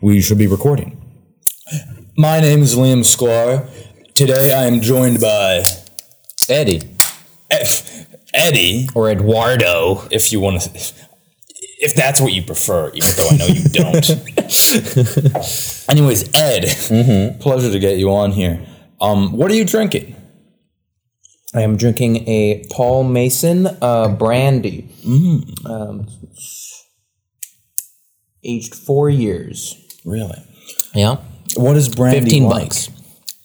we should be recording. My name is Liam Sklar. Today I am joined by... Eddie. Or Eduardo. If you want to... If that's what you prefer, even though I know you don't. Anyways, Ed, pleasure to get you on here. What are you drinking? I am drinking a Paul Mason brandy. Aged 4 years. Really? Yeah. What is brandy? 15 like? Bucks.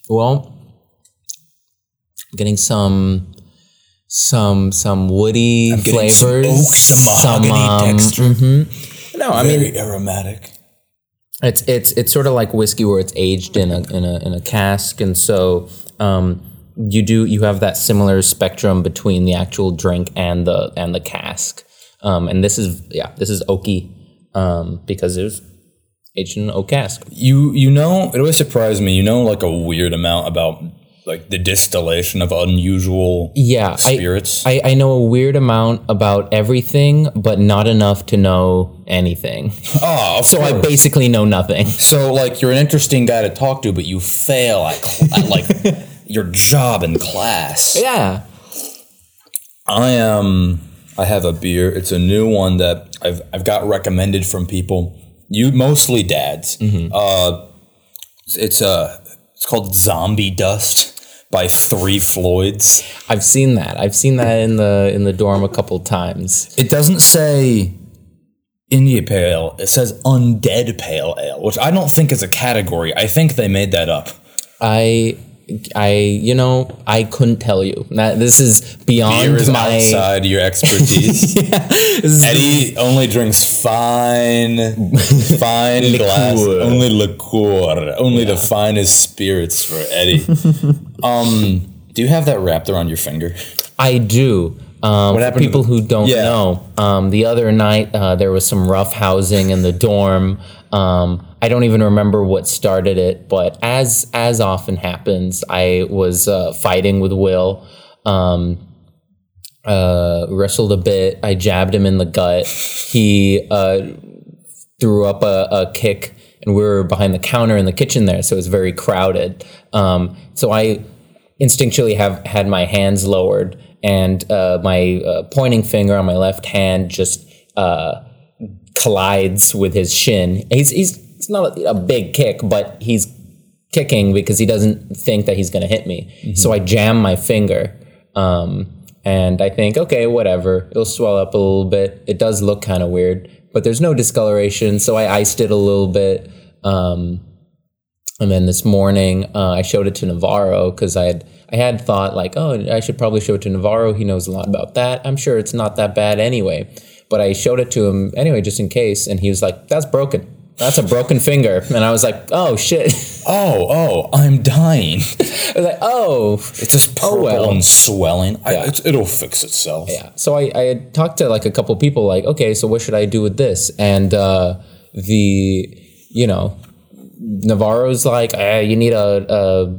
Well, getting some woody flavors, some oak, some mahogany texture. No, I mean very aromatic. It's sort of like whiskey where it's aged in a cask, and so you have that similar spectrum between the actual drink and the cask. And this is oaky because it was aged in an oak cask. You know, it always surprised me. You know, like a weird amount about. Like the distillation of unusual spirits. I know a weird amount about everything, but not enough to know anything. Oh, of course. I basically know nothing. So, like, you're an interesting guy to talk to, but you fail at like your job in class. Yeah. I have a beer. It's a new one that I've got recommended from people. You mostly dads. It's called Zombie Dust. By Three Floyds. I've seen that. in the dorm a couple times. It doesn't say India Pale Ale. It says Undead Pale Ale, which I don't think is a category. I think they made that up. I couldn't tell you. This is beyond beer is my outside your expertise. Eddie only drinks fine liqueur. Glass, only liqueur, the finest spirits for Eddie. Do you have that wrapped around your finger? I do. What happened for people who don't know, the other night there was some rough housing in the dorm. I don't even remember what started it, but as often happens, I was fighting with Will, wrestled a bit. I jabbed him in the gut. He threw up a kick, and we were behind the counter in the kitchen there, so it was very crowded. So I instinctually had my hands lowered, and my pointing finger on my left hand just collides with his shin. It's not a big kick, but he's kicking because he doesn't think that he's going to hit me. So I jam my finger, and I think, okay, whatever. It'll swell up a little bit. It does look kind of weird, but there's no discoloration, so I iced it a little bit. And then this morning, I showed it to Navarro because I had thought, like, oh, I should probably show it to Navarro. He knows a lot about that. I'm sure it's not that bad anyway. But I showed it to him anyway, just in case, and he was like, that's broken. That's a broken finger. And I was like, oh, shit. Oh, I'm dying. I was like, oh. It's just purple and swelling. Yeah. It'll fix itself. Yeah. So I had talked to, like, a couple people, like, okay, so what should I do with this? And Navarro's like, you need a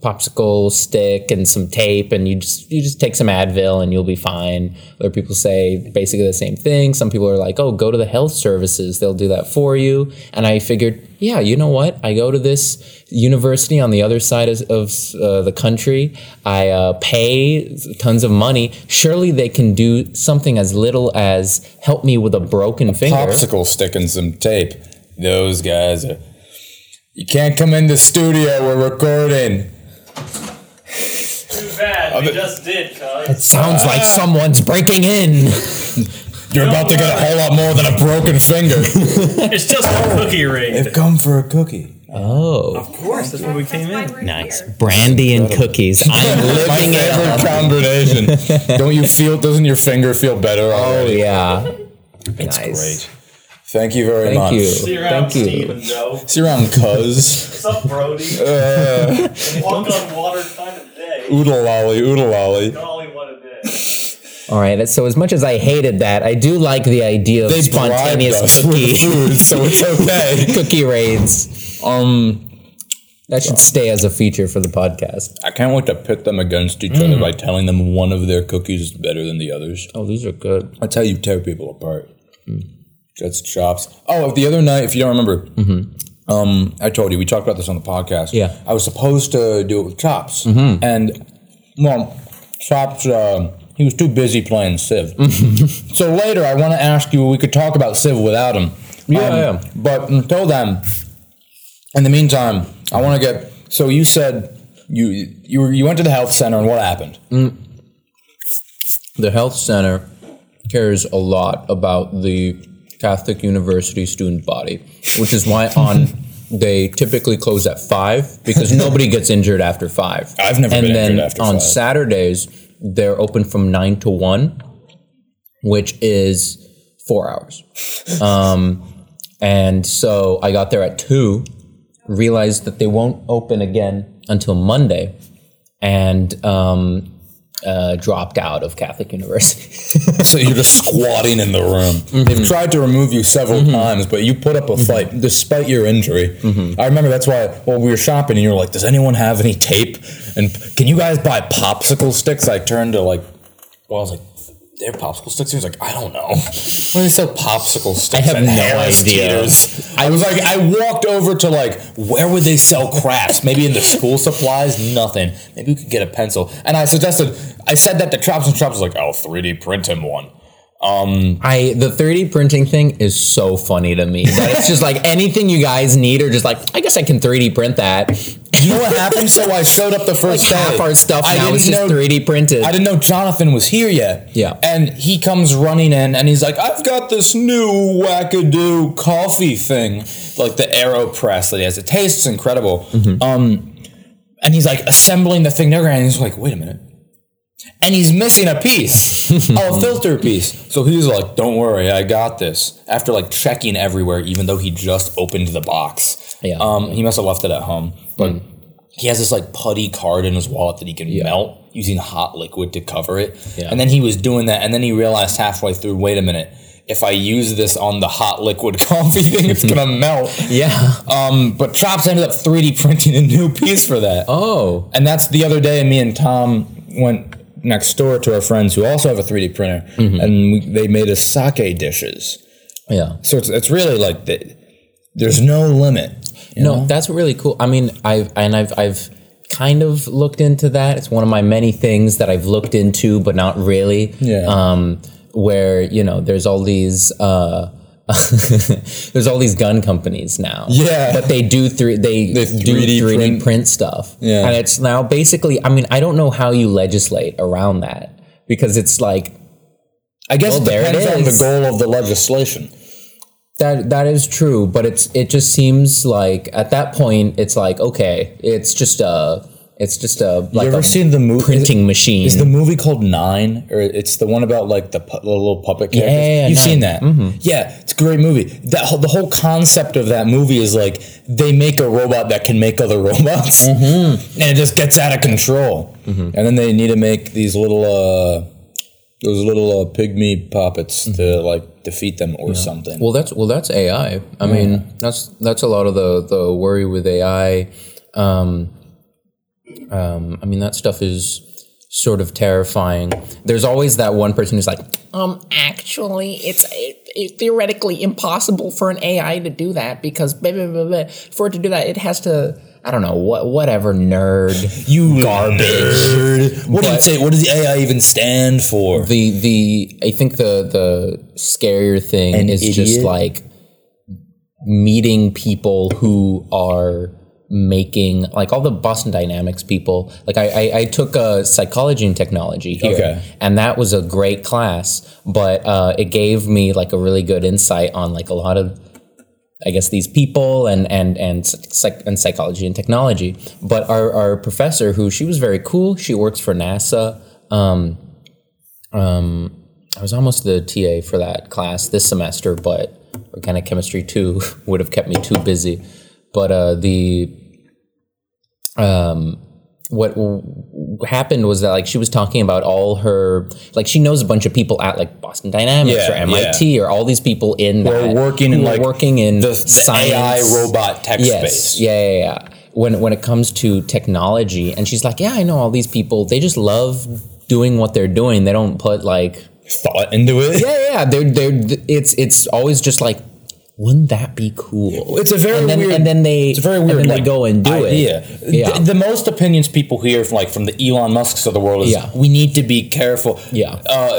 popsicle stick and some tape, and you just take some Advil and you'll be fine. Other people say basically the same thing. Some people are like, oh, go to the health services. They'll do that for you. And I figured, yeah, you know what? I go to this university on the other side of the country. I pay tons of money. Surely they can do something as little as help me with a broken finger. Popsicle stick and some tape. Those guys are... You can't come in the studio, we're recording. Too bad, we just did, cuz. It sounds like someone's breaking in. You're about to get a whole lot more than a broken finger. It's just a cookie ring. They've come for a cookie. Oh. Of course, that's why we came in. Right nice. Here. Brandy and cookies. I'm living my favorite combination. Doesn't your finger feel better already? Oh, yeah. It's nice. Great. Thank you very much. You. See you around, Steve and Joe. See you around, cuz. What's up, Brody? Walk on water time of day. Oodle lolly, oodle lolly. Golly, what a day. All right, so as much as I hated that, I do like the idea of spontaneous cookie. Food, so it's okay. Cookie raids. That should stay as a feature for the podcast. I can't wait to pit them against each other by telling them one of their cookies is better than the others. Oh, these are good. That's how you tear people apart. That's Chops. Oh, the other night, if you don't remember, I told you, we talked about this on the podcast. Yeah. I was supposed to do it with Chops. Mm-hmm. And, well, Chops, he was too busy playing Civ. So later, I want to ask you, we could talk about Civ without him. Yeah. But until then, in the meantime, I want to get... So you said you went to the health center, and what happened? The health center cares a lot about the Catholic University student body, which is why they typically close at 5, because nobody gets injured after 5. I've never been injured after 5. And then on Saturdays, they're open from 9 to 1, which is 4 hours. And so I got there at 2, realized that they won't open again until Monday, and dropped out of Catholic University. So you're just squatting in the room. They've tried to remove you several times, but you put up a fight despite your injury. I remember that's why, we were shopping and you were like, does anyone have any tape? And can you guys buy popsicle sticks? I turned to I was like, they have popsicle sticks? He was like, I don't know. Why do they sell popsicle sticks? I have no idea. I was like, I walked over to where would they sell crafts? Maybe in the school supplies? Nothing. Maybe we could get a pencil. And I said that to Chops, and Chops was like, I'll 3D print him one. The 3D printing thing is so funny to me. That it's just anything you guys need, or just I guess I can 3D print that. You know what happened? So I showed up the first day. Half our stuff now is just 3D printed. I didn't know Jonathan was here yet. Yeah. And he comes running in, and he's like, I've got this new wackadoo coffee thing. The AeroPress that he has. It tastes incredible. And he's assembling the thing. And he's like, wait a minute. And he's missing a piece. A filter piece. So he's like, don't worry, I got this. After checking everywhere, even though he just opened the box. Yeah. He must have left it at home. But he has this putty card in his wallet that he can melt using hot liquid to cover it. Yeah. And then he was doing that, and then he realized halfway through, wait a minute, if I use this on the hot liquid coffee thing, it's gonna melt. Yeah. But Chops ended up 3D printing a new piece for that. Oh. And that's the other day, me and Tom went next door to our friends who also have a 3D printer, and they made us sake dishes. Yeah. So it's really there's no limit. No, that's really cool. I mean, I've kind of looked into that. It's one of my many things that I've looked into, but not really. Yeah. Where there's all these gun companies now. Yeah. But they do they 3D print stuff. Yeah. And it's now basically. I mean, I don't know how you legislate around that, because it's I guess it depends on the goal of the legislation. That is true, but it just seems at that point it's okay, it's just a you ever seen the movie printing machine? Is the movie called Nine, or it's the one about the little puppet characters? Yeah, you've seen that? Yeah, it's a great movie. The whole concept of that movie is they make a robot that can make other robots, and it just gets out of control, and then they need to make these little pygmy puppets to defeat them or something. Well, that's AI. I mean, that's a lot of the worry with AI. I mean, that stuff is sort of terrifying. There's always that one person who's actually, it's theoretically impossible for an AI to do that, because for it to do that, it has to. I don't know, whatever nerd. You garbage. Nerd. What do you say? What does the AI even stand for? I think the scarier thing is just meeting people who are making all the Boston Dynamics people. I took a psychology and technology here, and that was a great class, but it gave me a really good insight on a lot of, I guess, these people and psychology and technology. But our professor, she was very cool. She works for NASA. I was almost the TA for that class this semester, but organic chemistry 2 would have kept me too busy. But what happened was that she was talking about all her she knows a bunch of people at Boston Dynamics or MIT or all these people in working in the science AI robot tech space. Yeah. When it comes to technology, and she's like, yeah, I know all these people. They just love doing what they're doing. They don't put thought into it. Yeah, it's always just like, wouldn't that be cool? It's a very weird. And then they go and do idea. It. Yeah. The most opinions people hear from, like, from the Elon Musks of the world is, we need to be careful. Yeah. We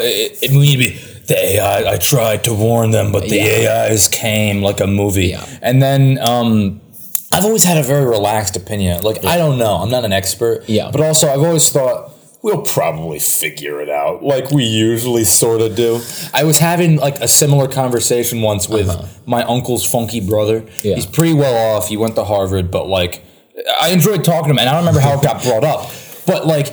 need to be, the AI, I tried to warn them, but the AIs came like a movie. Yeah. And then I've always had a very relaxed opinion. Like, I don't know. I'm not an expert. Yeah. But also, I've always thought, we'll probably figure it out, like we usually sort of do. I was having, like, a similar conversation once with my uncle's funky brother. Yeah. He's pretty well off. He went to Harvard, but, like, I enjoyed talking to him, and I don't remember how it got brought up. But, like,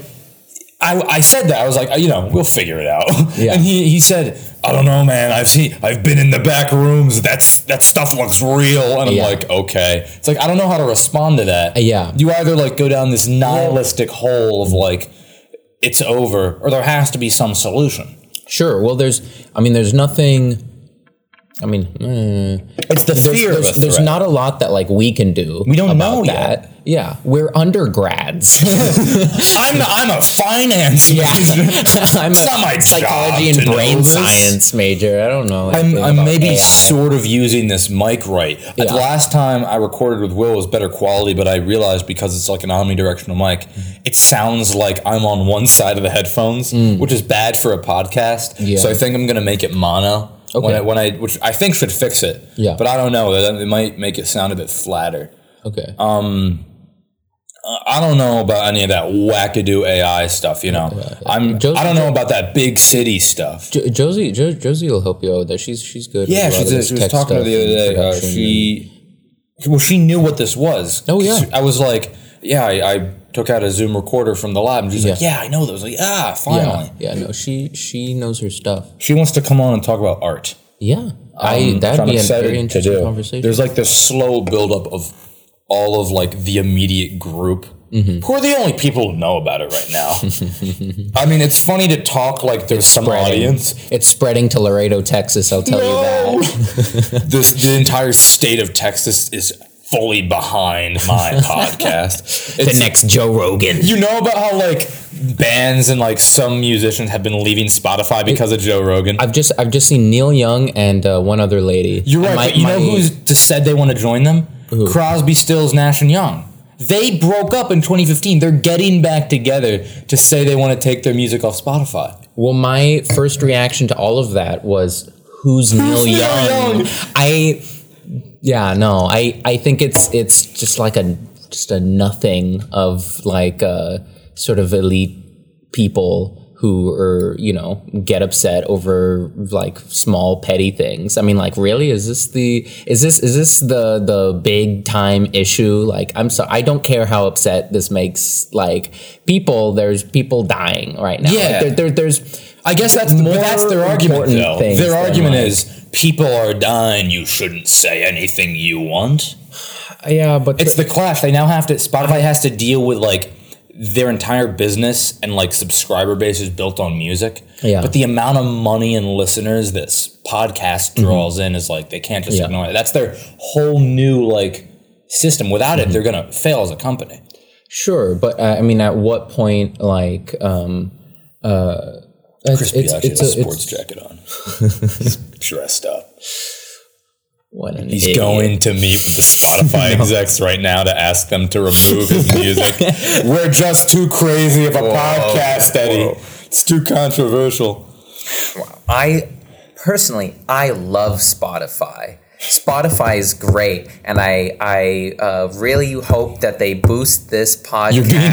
I said that. I was like, you know, we'll figure it out. Yeah. And he said, I don't know, man. I've been in the back rooms. That stuff looks real. And I'm like, okay. It's like, I don't know how to respond to that. Yeah. You either, like, go down this nihilistic hole of, like, it's over, or there has to be some solution. Sure. Well, there's nothing. I mean, it's the fear. There's not a lot that, like, we can do. We don't know that. Yet. Yeah, we're undergrads. I'm a finance major. I'm it's not my psychology job and brain science major. I don't know. I'm maybe AI. Sort of using this mic right. Yeah. The last time I recorded with Will was better quality, but I realized because it's like an omnidirectional mic, it sounds like I'm on one side of the headphones, which is bad for a podcast. Yeah. So I think I'm gonna make it mono. Okay. Which I think should fix it. Yeah. But I don't know. It might make it sound a bit flatter. Okay. I don't know about any of that wackadoo AI stuff, you know. I don't know about that big city stuff. Josie will help you out with that. She's good. Yeah, she was talking to me the other day. She knew what this was. Oh, yeah. I was like, I took out a Zoom recorder from the lab, and she's like, yeah, I know that. I was like, finally. Yeah, no, she knows her stuff. She wants to come on and talk about art. Yeah. That'd be a very interesting conversation. There's, like, this slow buildup of all of, like, the immediate group, who are the only people who know about it right now. I mean, it's funny to talk like there's some audience. It's spreading to Laredo, Texas, I'll tell you that. The entire state of Texas is fully behind my podcast. It's the next Joe Rogan. You know about how, like, bands and, like, some musicians have been leaving Spotify because of Joe Rogan? I've just seen Neil Young and one other lady. You're right, but you know who's just said they want to join them? Who? Crosby, Stills, Nash, and Young. They broke up in 2015. They're getting back together to say they want to take their music off Spotify. Well, my first reaction to all of that was, who's Neil Young? I think it's just like a nothing of, like, sort of elite people who are, you know, get upset over, like, small petty things. I mean, like, really, is this the big time issue? Like, I'm sorry, I don't care how upset this makes, like, people. There's people dying right now. Yeah, like, there's. I guess that's their argument, though. Their argument is people are dying. You shouldn't say anything you want. Yeah, but it's the clash. They now have to. Spotify has to deal with, like, their entire business and, like, subscriber base is built on music. Yeah. But the amount of money and listeners this podcast draws in is, like, they can't just ignore it. That's their whole new, like, system. Without it, they're going to fail as a company. Sure. But I mean, at what point, like, Crispy actually has a sports jacket on. He's dressed up. What an idiot. Going to meet with the Spotify execs right now to ask them to remove his music. We're just too crazy of a podcast, Eddie. It's too controversial. Wow. I personally love Spotify. Spotify is great, and I really hope that they boost this podcast. You're kidding.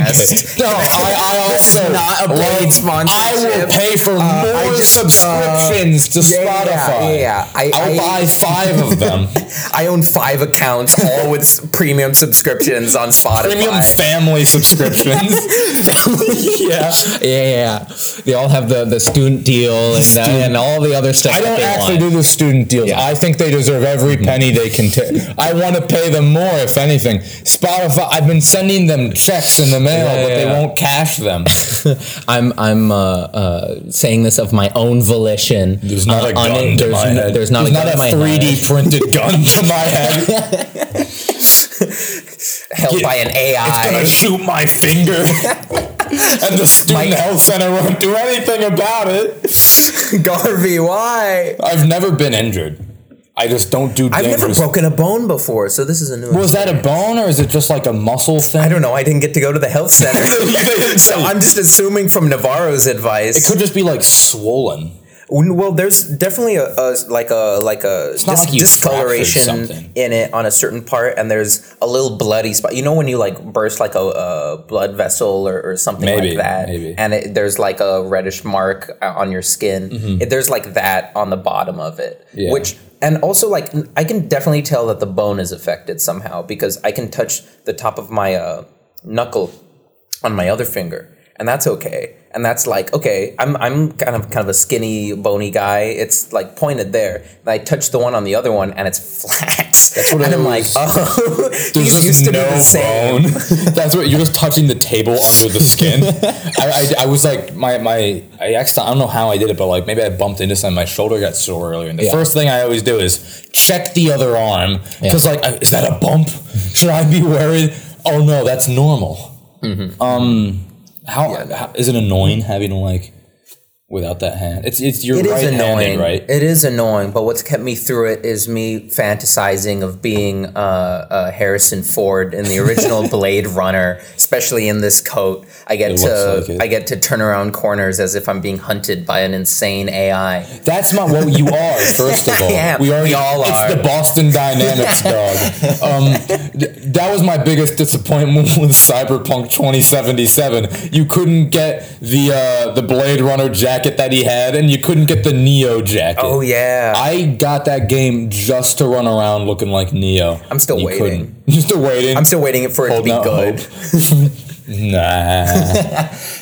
No, I also not a paid sponsorship. I will pay for more subscriptions to Spotify. Yeah. I'll buy 5 of them. I own 5 accounts, all with premium subscriptions on Spotify. Premium family subscriptions. Yeah. They all have the student deal and all the other stuff. I don't do the student deals. Yeah. I think they deserve every penny they can take. I want to pay them more, if anything. Spotify, I've been sending them checks in the mail, but they won't cash them. I'm saying this of my own volition. There's not a gun to my head. There's not a 3D printed gun to my head. Held by an AI. It's gonna shoot my finger. And the student health center won't do anything about it. Garvey, why? I've never been injured. I just don't do dangerous. I've never broken a bone before, so this is a new experience. Was that a bone, or is it just like a muscle thing? I don't know. I didn't get to go to the health center. So I'm just assuming from Navarro's advice. It could just be like swollen. Well, there's definitely a discoloration in it on a certain part, and there's a little bloody spot. You know when you like burst like a blood vessel or something maybe, like that, and there's like a reddish mark on your skin. Mm-hmm. There's like that on the bottom of it, which. And also, like, I can definitely tell that the bone is affected somehow because I can touch the top of my knuckle on my other finger, and that's okay. And that's like, okay, I'm kind of a skinny, bony guy. It's like pointed there, and I touch the one on the other one, and it's flat. That's what and I'm like, oh, these used to be the same. That's what you're just touching the table under the skin. I was like, I accidentally, I don't know how I did it, but like maybe I bumped into something. My shoulder got sore earlier, and the first thing I always do is check the other arm because like, is that a bump? Should I be worried? Oh no, that's normal. Mm-hmm. How is it annoying having to like? Without that hand, it's your right-handed, right? It is annoying, but what's kept me through it is me fantasizing of being Harrison Ford in the original Blade Runner, especially in this coat. I get to turn around corners as if I'm being hunted by an insane AI. That's not what you are. First of all, we all are. It's the Boston Dynamics dog. That was my biggest disappointment with Cyberpunk 2077. You couldn't get the Blade Runner jacket that he had, and you couldn't get the Neo jacket. Oh yeah, I got that game just to run around looking like Neo. I'm still waiting for it to be good. Nah,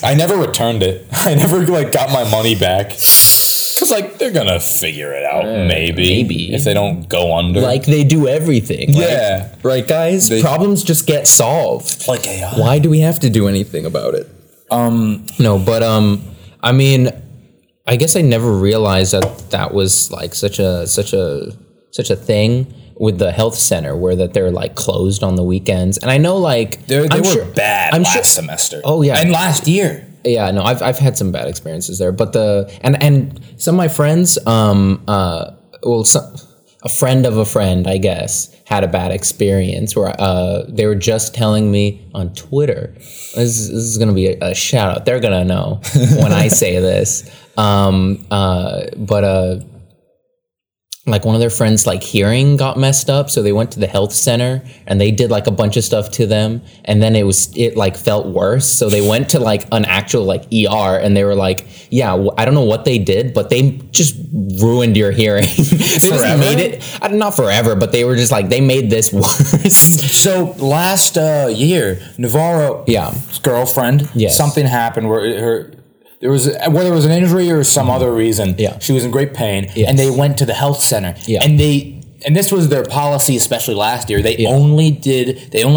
I never returned it. I never like got my money back. It's like they're gonna figure it out, maybe if they don't go under, like they do everything. Yeah, like, right, guys. Problems just get solved. Like AI. Why do we have to do anything about it? I mean, I guess I never realized that was like such a thing with the health center where that they're like closed on the weekends. And I know like they were bad last semester. Oh yeah, and last year. Yeah, no, I've had some bad experiences there. But some of my friends, a friend of a friend, I guess, had a bad experience where they were just telling me on Twitter. This is going to be a shout out. They're going to know when I say this. Like one of their friends, like hearing got messed up. So they went to the health center and they did like a bunch of stuff to them. And then it like felt worse. So they went to like an actual like ER and they were like, yeah, I don't know what they did, but they just ruined your hearing. They just made it not forever, but they were just like, they made this worse. So last year, Navarro's girlfriend, something happened where there was an injury or some other reason. Yeah. She was in great pain, and they went to the health center. Yeah. And this was their policy, especially last year. They only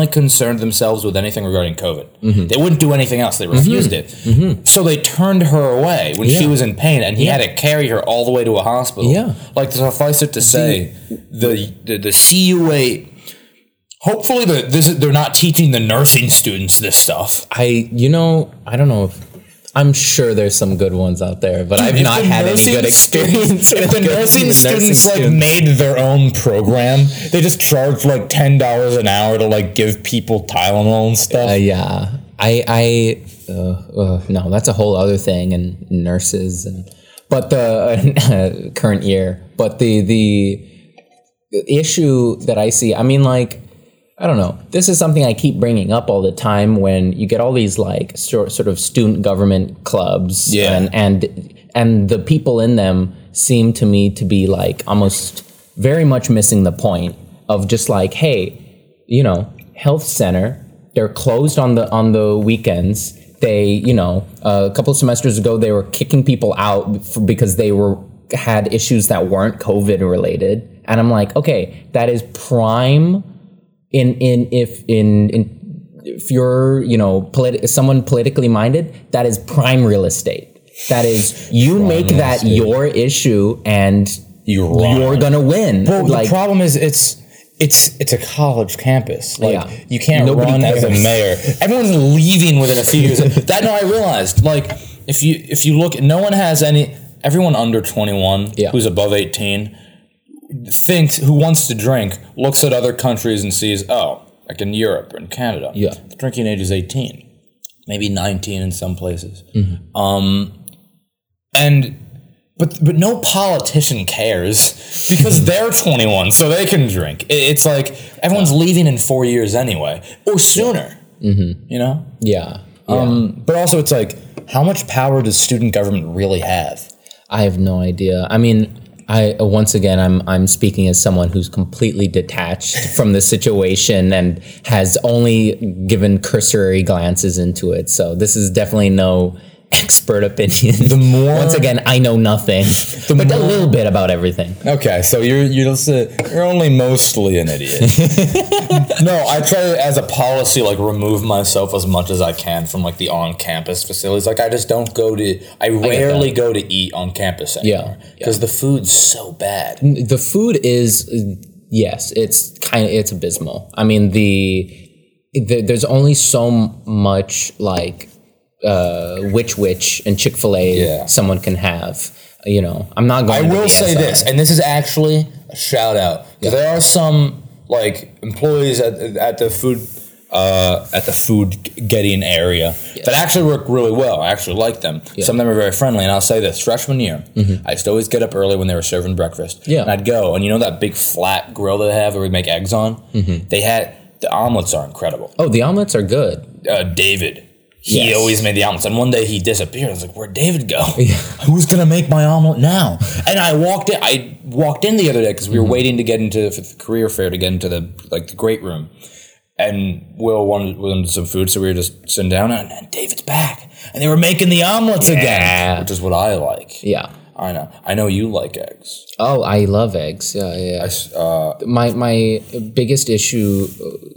concerned themselves with anything regarding COVID. Mm-hmm. They wouldn't do anything else. They refused it. Mm-hmm. So they turned her away when she was in pain, and he had to carry her all the way to a hospital. Yeah. Like suffice it to say, the CUA. Hopefully, they're not teaching the nursing students this stuff. I don't know if. I'm sure there's some good ones out there, but I've not had any good experience. If the nursing students like made their own program, they just charged like $10 an hour to like give people Tylenol and stuff. Yeah, no, that's a whole other thing, and nurses, but the current year, but the issue that I see, I mean, like. I don't know. This is something I keep bringing up all the time when you get all these like sort of student government clubs and the people in them seem to me to be like almost very much missing the point of just like, hey, you know, health center, they're closed on the weekends. They, you know, a couple of semesters ago, they were kicking people out because they had issues that weren't COVID related. And I'm like, okay, that is prime if you're, you know, someone politically minded, that is prime real estate. That is, you make that your issue and you're going to win. Well, like, the problem is it's a college campus. Like you can't run as a mayor. Everyone's leaving within a few years. I realized, like, if you look, no one has any. everyone under 21 who's above 18 thinks, who wants to drink, looks at other countries and sees, oh, like in Europe or in Canada, the drinking age is 18, maybe 19 in some places. Mm-hmm. But no politician cares because they're 21, so they can drink. It's like everyone's leaving in 4 years anyway, or sooner. Mm-hmm. You know? Yeah. But also, it's like, how much power does student government really have? I have no idea. I mean, I'm speaking as someone who's completely detached from the situation and has only given cursory glances into it. So this is definitely no expert opinion. Once again, I know nothing, but a little bit about everything. Okay, so you're only mostly an idiot. No, I try to, as a policy, like remove myself as much as I can from like the on-campus facilities. Like I just don't go to. I rarely go to eat on campus anymore because the food's so bad. The food is it's abysmal. I mean there's only so much like. Witch and Chick-fil-A someone can have, you know. I'm not going to say this, and this is actually a shout out. There are some like employees at the food getting area that actually work really well. I actually like them. Yeah. Some of them are very friendly, and I'll say this, freshman year, I used to always get up early when they were serving breakfast. Yeah. And I'd go, and you know that big flat grill that they have where we make eggs on? Mm-hmm. They had, the omelets are incredible. Oh, the omelets are good. David. He always made the omelets, and one day he disappeared. I was like, "Where'd David go? Who's gonna make my omelet now?" And I walked in the other day because we were waiting to get into the career fair to get into the great room, and Will wanted some food, so we were just sitting down, and David's back, and they were making the omelets again, which is what I like. Yeah, I know. I know you like eggs. Oh, I love eggs. Yeah. My biggest issue,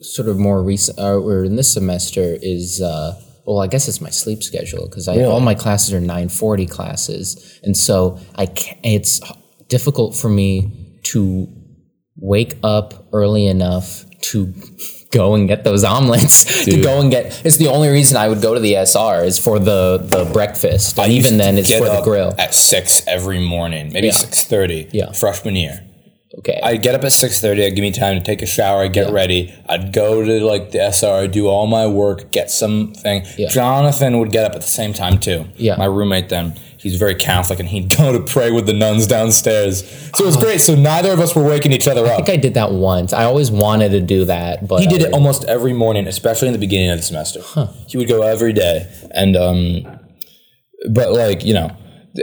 sort of more recent, or in this semester, is. Well, I guess it's my sleep schedule because all my classes are 9:40 classes, and so it's difficult for me to wake up early enough to go and get those omelets. Dude. It's the only reason I would go to the SR is for the breakfast, and even then, it's for the grill. At 6 every morning, maybe 6:30. Yeah, freshman year. Okay. I'd get up at 6:30. I'd give me time to take a shower. I'd get ready. I'd go to like the SR, do all my work, get something. Yeah. Jonathan would get up at the same time too. Yeah. My roommate then, he's very Catholic, and he'd go to pray with the nuns downstairs. So it was great. So neither of us were waking each other up. I think I did that once. I always wanted to do that, but he did it almost every morning, especially in the beginning of the semester. Huh. He would go every day, and but like you know.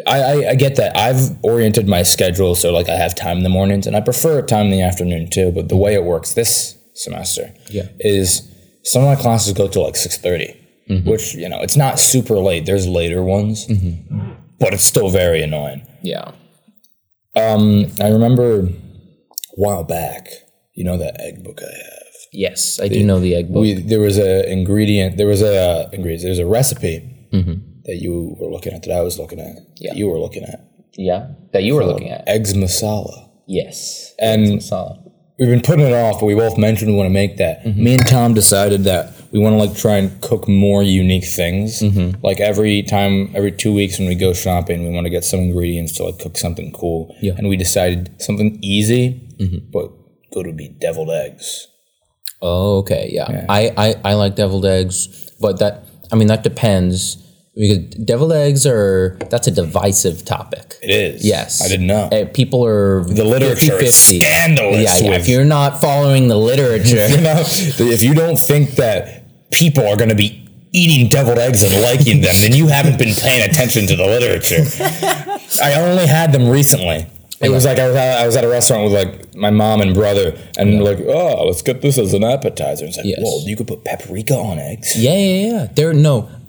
I get that. I've oriented my schedule so like I have time in the mornings, and I prefer time in the afternoon too. But the way it works this semester is some of my classes go to like 6:30, which you know it's not super late. There's later ones, but it's still very annoying. Yeah. I remember a while back. You know that egg book I have. Yes, I do know the egg book. There was a recipe. Mm-hmm. That you were looking at, that I was looking at, that you were looking at. Yeah, that you were looking at. Eggs masala. Yes. And eggs masala. We've been putting it off, but we both mentioned we want to make that. Mm-hmm. Me and Tom decided that we want to like try and cook more unique things. Mm-hmm. Like every 2 weeks when we go shopping, we want to get some ingredients to like cook something cool. Yeah. And we decided something easy, but good would be deviled eggs. Oh, okay, yeah. I like deviled eggs, but that depends. Because deviled eggs that's a divisive topic. It is. Yes. I didn't know. People are the literature 50/50. Is scandalous. Yeah. If you're not following the literature. If you don't think that people are going to be eating deviled eggs and liking them, then you haven't been paying attention to the literature. I only had them recently. It was like I was at a restaurant with like my mom and brother, and like, oh, let's get this as an appetizer. It's like, whoa, you could put paprika on eggs. Yeah.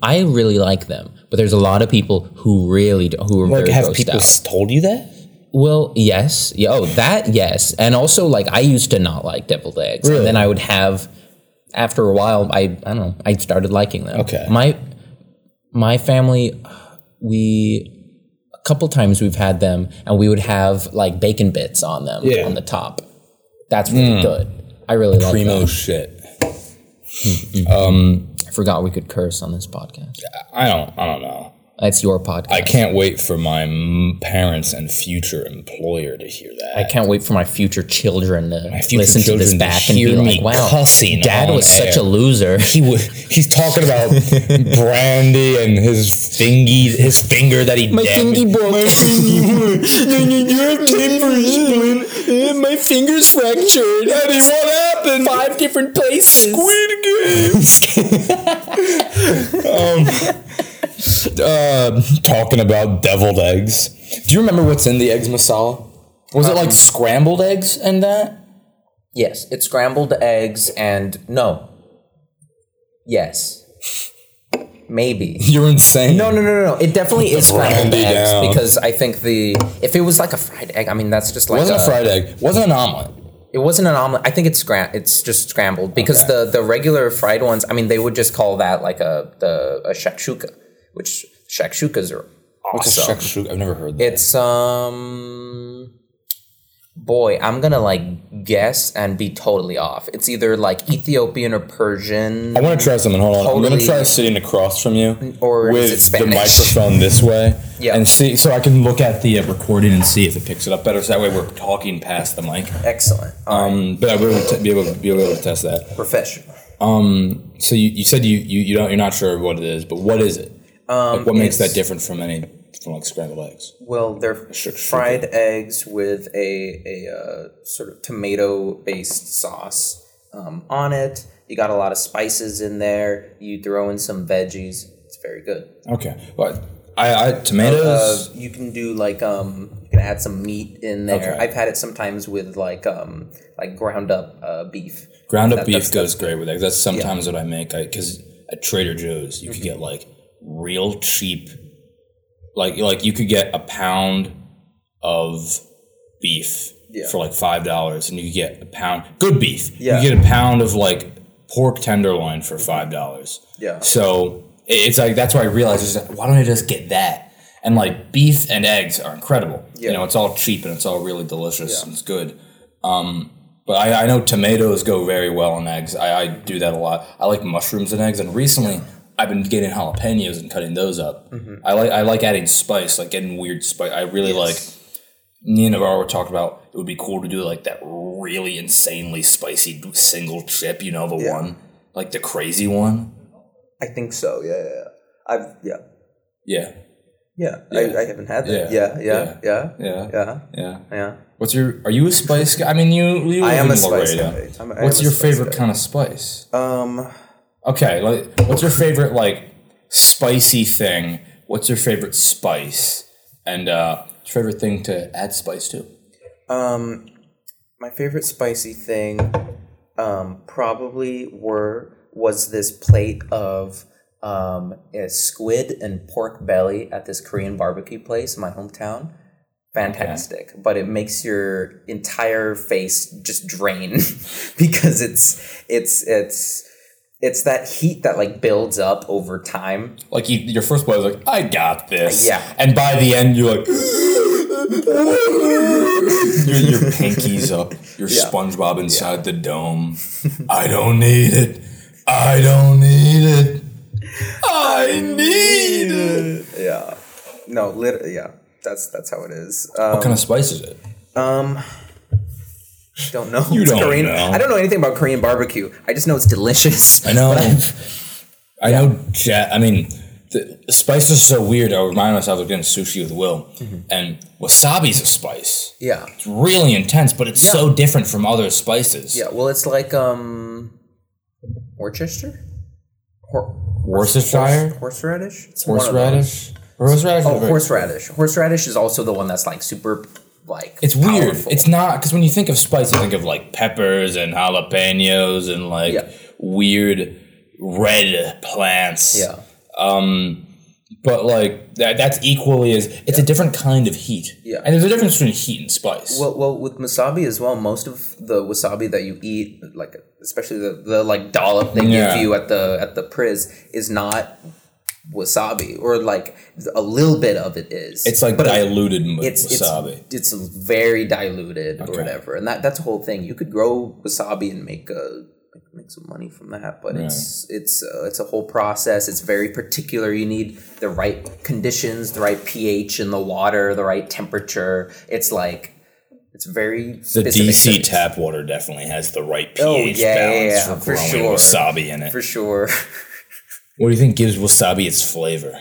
I really like them, but there's a lot of people who really don't, who are like, very have grossed people out. Told you that? Well, yes. Yes, and also like I used to not like deviled eggs, really? And then I would have after a while. I don't know. I started liking them. Okay, my family, we. Couple times we've had them, and we would have like bacon bits on them on the top. That's really good. I really like primo that. Shit. I forgot we could curse on this podcast. I don't know. It's your podcast. I can't wait for my parents and future employer to hear that. I can't wait for my future children to listen to this back and be like, wow, Dad was such a loser. He's talking about brandy and his finger that he damaged. My fingy broke. Your timber split. My finger's fractured. Daddy, what happened? 5 different places. Squid games. Talking about deviled eggs. Do you remember what's in the eggs masala? Was it like scrambled eggs and that? Yes, it's scrambled eggs and no. Yes. Maybe. You're insane. No. It definitely is scrambled eggs down. Because I think if it was like a fried egg, I mean, that's just like It wasn't a fried egg. It wasn't an omelet. It wasn't an omelet. I think it's just scrambled because the regular fried ones, I mean, they would just call that like a shakshuka. Which shakshukas are awesome. What's a shakshuka? I've never heard that. It's, I'm going to guess and be totally off. It's either like Ethiopian or Persian. I want to try something. Hold on. I'm going to try sitting across from you or with the microphone this way and see. So I can look at the recording and see if it picks it up better. So that way we're talking past the mic. Excellent. But I would be able to test that. Professional. So you said you're not sure what it is, but what is it? What makes that different from scrambled eggs? Well, they're fried eggs with a sort of tomato-based sauce on it. You got a lot of spices in there. You throw in some veggies. It's very good. Okay, well, I tomatoes. You can do you can add some meat in there. Okay. I've had it sometimes with like ground up beef. Ground up beef goes great with eggs. That's sometimes what I make because at Trader Joe's you could get real cheap, like you could get a pound of beef for $5, and you could get a pound good beef. Yeah. You could get a pound of pork tenderloin for $5. Yeah. So it's that's why I realized why don't I just get that? And beef and eggs are incredible. Yeah. You know, it's all cheap and it's all really delicious and it's good. But I know tomatoes go very well on eggs. I do that a lot. I like mushrooms and eggs, and recently I've been getting jalapenos and cutting those up. Mm-hmm. I like adding spice, getting weird spice. I really like me and Navarro talked about it would be cool to do that really insanely spicy single chip, the one, the crazy one. I think so, yeah. I haven't had that. Yeah. Are you a spice guy? I mean, you I am a spice guy. What's your favorite kind of spice? Okay, what's your favorite spicy thing? What's your favorite spice? And what's your favorite thing to add spice to? My favorite spicy thing probably was this plate of squid and pork belly at this Korean barbecue place in my hometown. Fantastic, okay. But it makes your entire face just drain because it's that heat that builds up over time. Your first bite is I got this. Yeah. And by the end, you're your pinkies up. You're SpongeBob inside the dome. I don't need it. I need it. Yeah. No, literally, yeah. That's how it is. What kind of spice is it? Don't know. You don't know. I don't know anything about Korean barbecue. I just know it's delicious. I know. The spice is so weird. I remind myself of getting sushi with Will. Mm-hmm. And wasabi's a spice. Yeah. It's really intense, but it's so different from other spices. Yeah, well, it's Worcestershire? Worcestershire? Horseradish? It's horseradish? Horseradish? Oh, horseradish. Horseradish is also the one that's super... it's weird. Powerful. It's not because when you think of spice, you think of peppers and jalapenos and weird red plants. Yeah. But that's equally as it's a different kind of heat. Yeah. And there's a difference between heat and spice. Well, with wasabi as well, most of the wasabi that you eat, especially the dollop they give you at the priz, is not wasabi, or a little bit of it is. It's diluted wasabi. It's very diluted or whatever, and that's the whole thing. You could grow wasabi and make a make some money from that. But it's a whole process. It's very particular. You need the right conditions, the right pH in the water, the right temperature. It's like it's very specific. The DC tap water definitely has the right pH balance for growing wasabi in it. For sure. What do you think gives wasabi its flavor?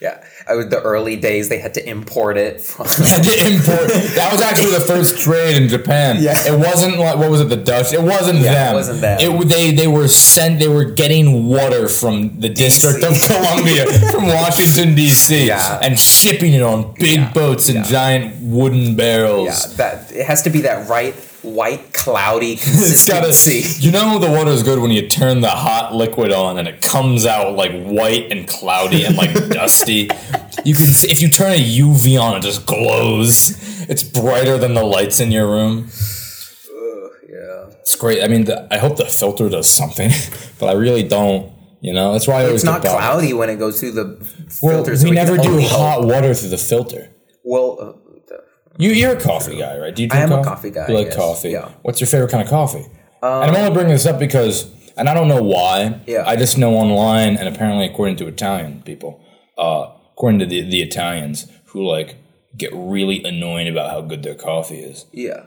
Yeah, the early days they had to import it. That was actually the first trade in Japan. Yeah. It wasn't like the Dutch. It wasn't them. It wasn't them. They were getting water from the District of Columbia, from Washington D.C., and shipping it on big boats and giant wooden barrels. Yeah, it has to be that right. White, cloudy consistency. You know the water is good when you turn the hot liquid on and it comes out like white and cloudy and like dusty. If you turn a UV on, it just glows. It's brighter than the lights in your room. Yeah, it's great. I mean, I hope the filter does something, but I really don't. You know, that's why it's not cloudy when it goes through the filters. We never do hot water through the filter. Well. You're a coffee guy, right? Do you drink a coffee guy. You like coffee. Yeah. What's your favorite kind of coffee? And I'm only bringing this up because, and I don't know why. Yeah. I just know online, and apparently according to Italian people, according to the Italians who like get really annoyed about how good their coffee is. Yeah.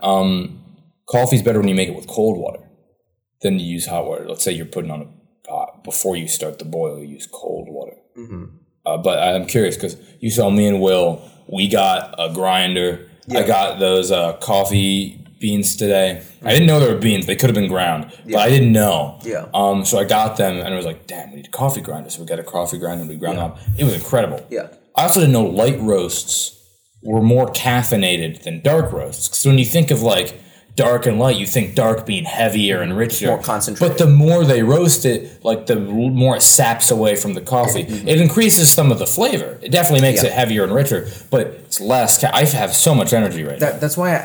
Coffee's better when you make it with cold water than you use hot water. Let's say you're putting on a pot before you start the boil. You use cold water. Mm-hmm. But I'm curious because you saw me and Will. We got a grinder. Yeah. I got those coffee beans today. Mm-hmm. I didn't know they were beans. They could have been ground, but I didn't know. Yeah. So I got them, and it was like, damn, we need a coffee grinder. So we got a coffee grinder, and we ground them up. It was incredible. Yeah. I also didn't know light roasts were more caffeinated than dark roasts. So when you think of, like, dark and light, you think dark being heavier and richer. More concentrated. But the more they roast it, like, the more it saps away from the coffee. Mm-hmm. It increases some of the flavor. It definitely makes it heavier and richer, but it's less. I have so much energy now. That's why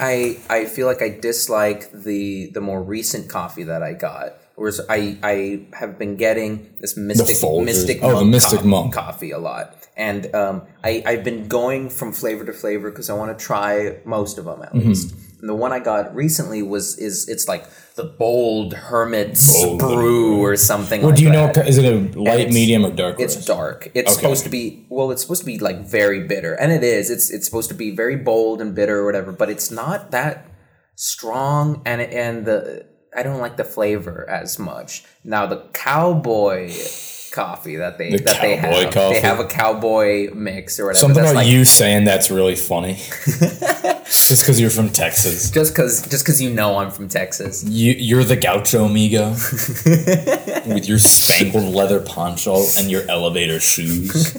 I feel like I dislike the more recent coffee that I got. Whereas I have been getting this Mystic Monk coffee a lot. And I've been going from flavor to flavor because I want to try most of them at least. And the one I got recently it's like the Bold Hermit's Brew or something. Well, like do you know? Is it a light, medium, or dark? It's dark. It's supposed to be It's supposed to be like very bitter, and it is. It's supposed to be very bold and bitter or whatever, but it's not that strong, and I don't like the flavor as much. Now the cowboy coffee they have a cowboy mix or whatever. Something that's about like, you saying that's really funny. Just because you're from Texas. Just because you know I'm from Texas. You're the gaucho amigo with your spangled leather poncho and your elevator shoes.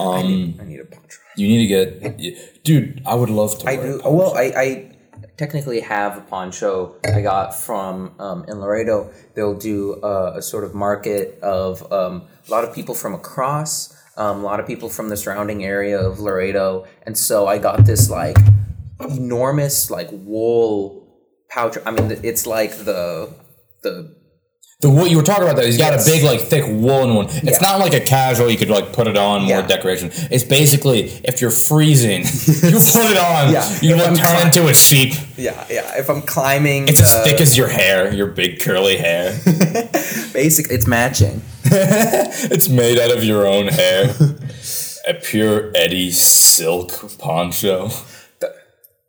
I need a poncho. You need to get, dude. I would love to. I do. Well, I technically have a poncho I got from in Laredo. They'll do a sort of market of a lot of people from across. A lot of people from the surrounding area of Laredo. And so I got this like enormous like wool pouch. I mean, it's like the wool you were talking about though. He's got a big like thick woolen one. It's not like a casual you could like put it on more decoration. It's basically if you're freezing, you put it on. You will turn into a sheep. Yeah. If I'm climbing, it's as thick as your hair, your big curly hair. Basically, it's matching. It's made out of your own hair. A pure Eddie silk poncho.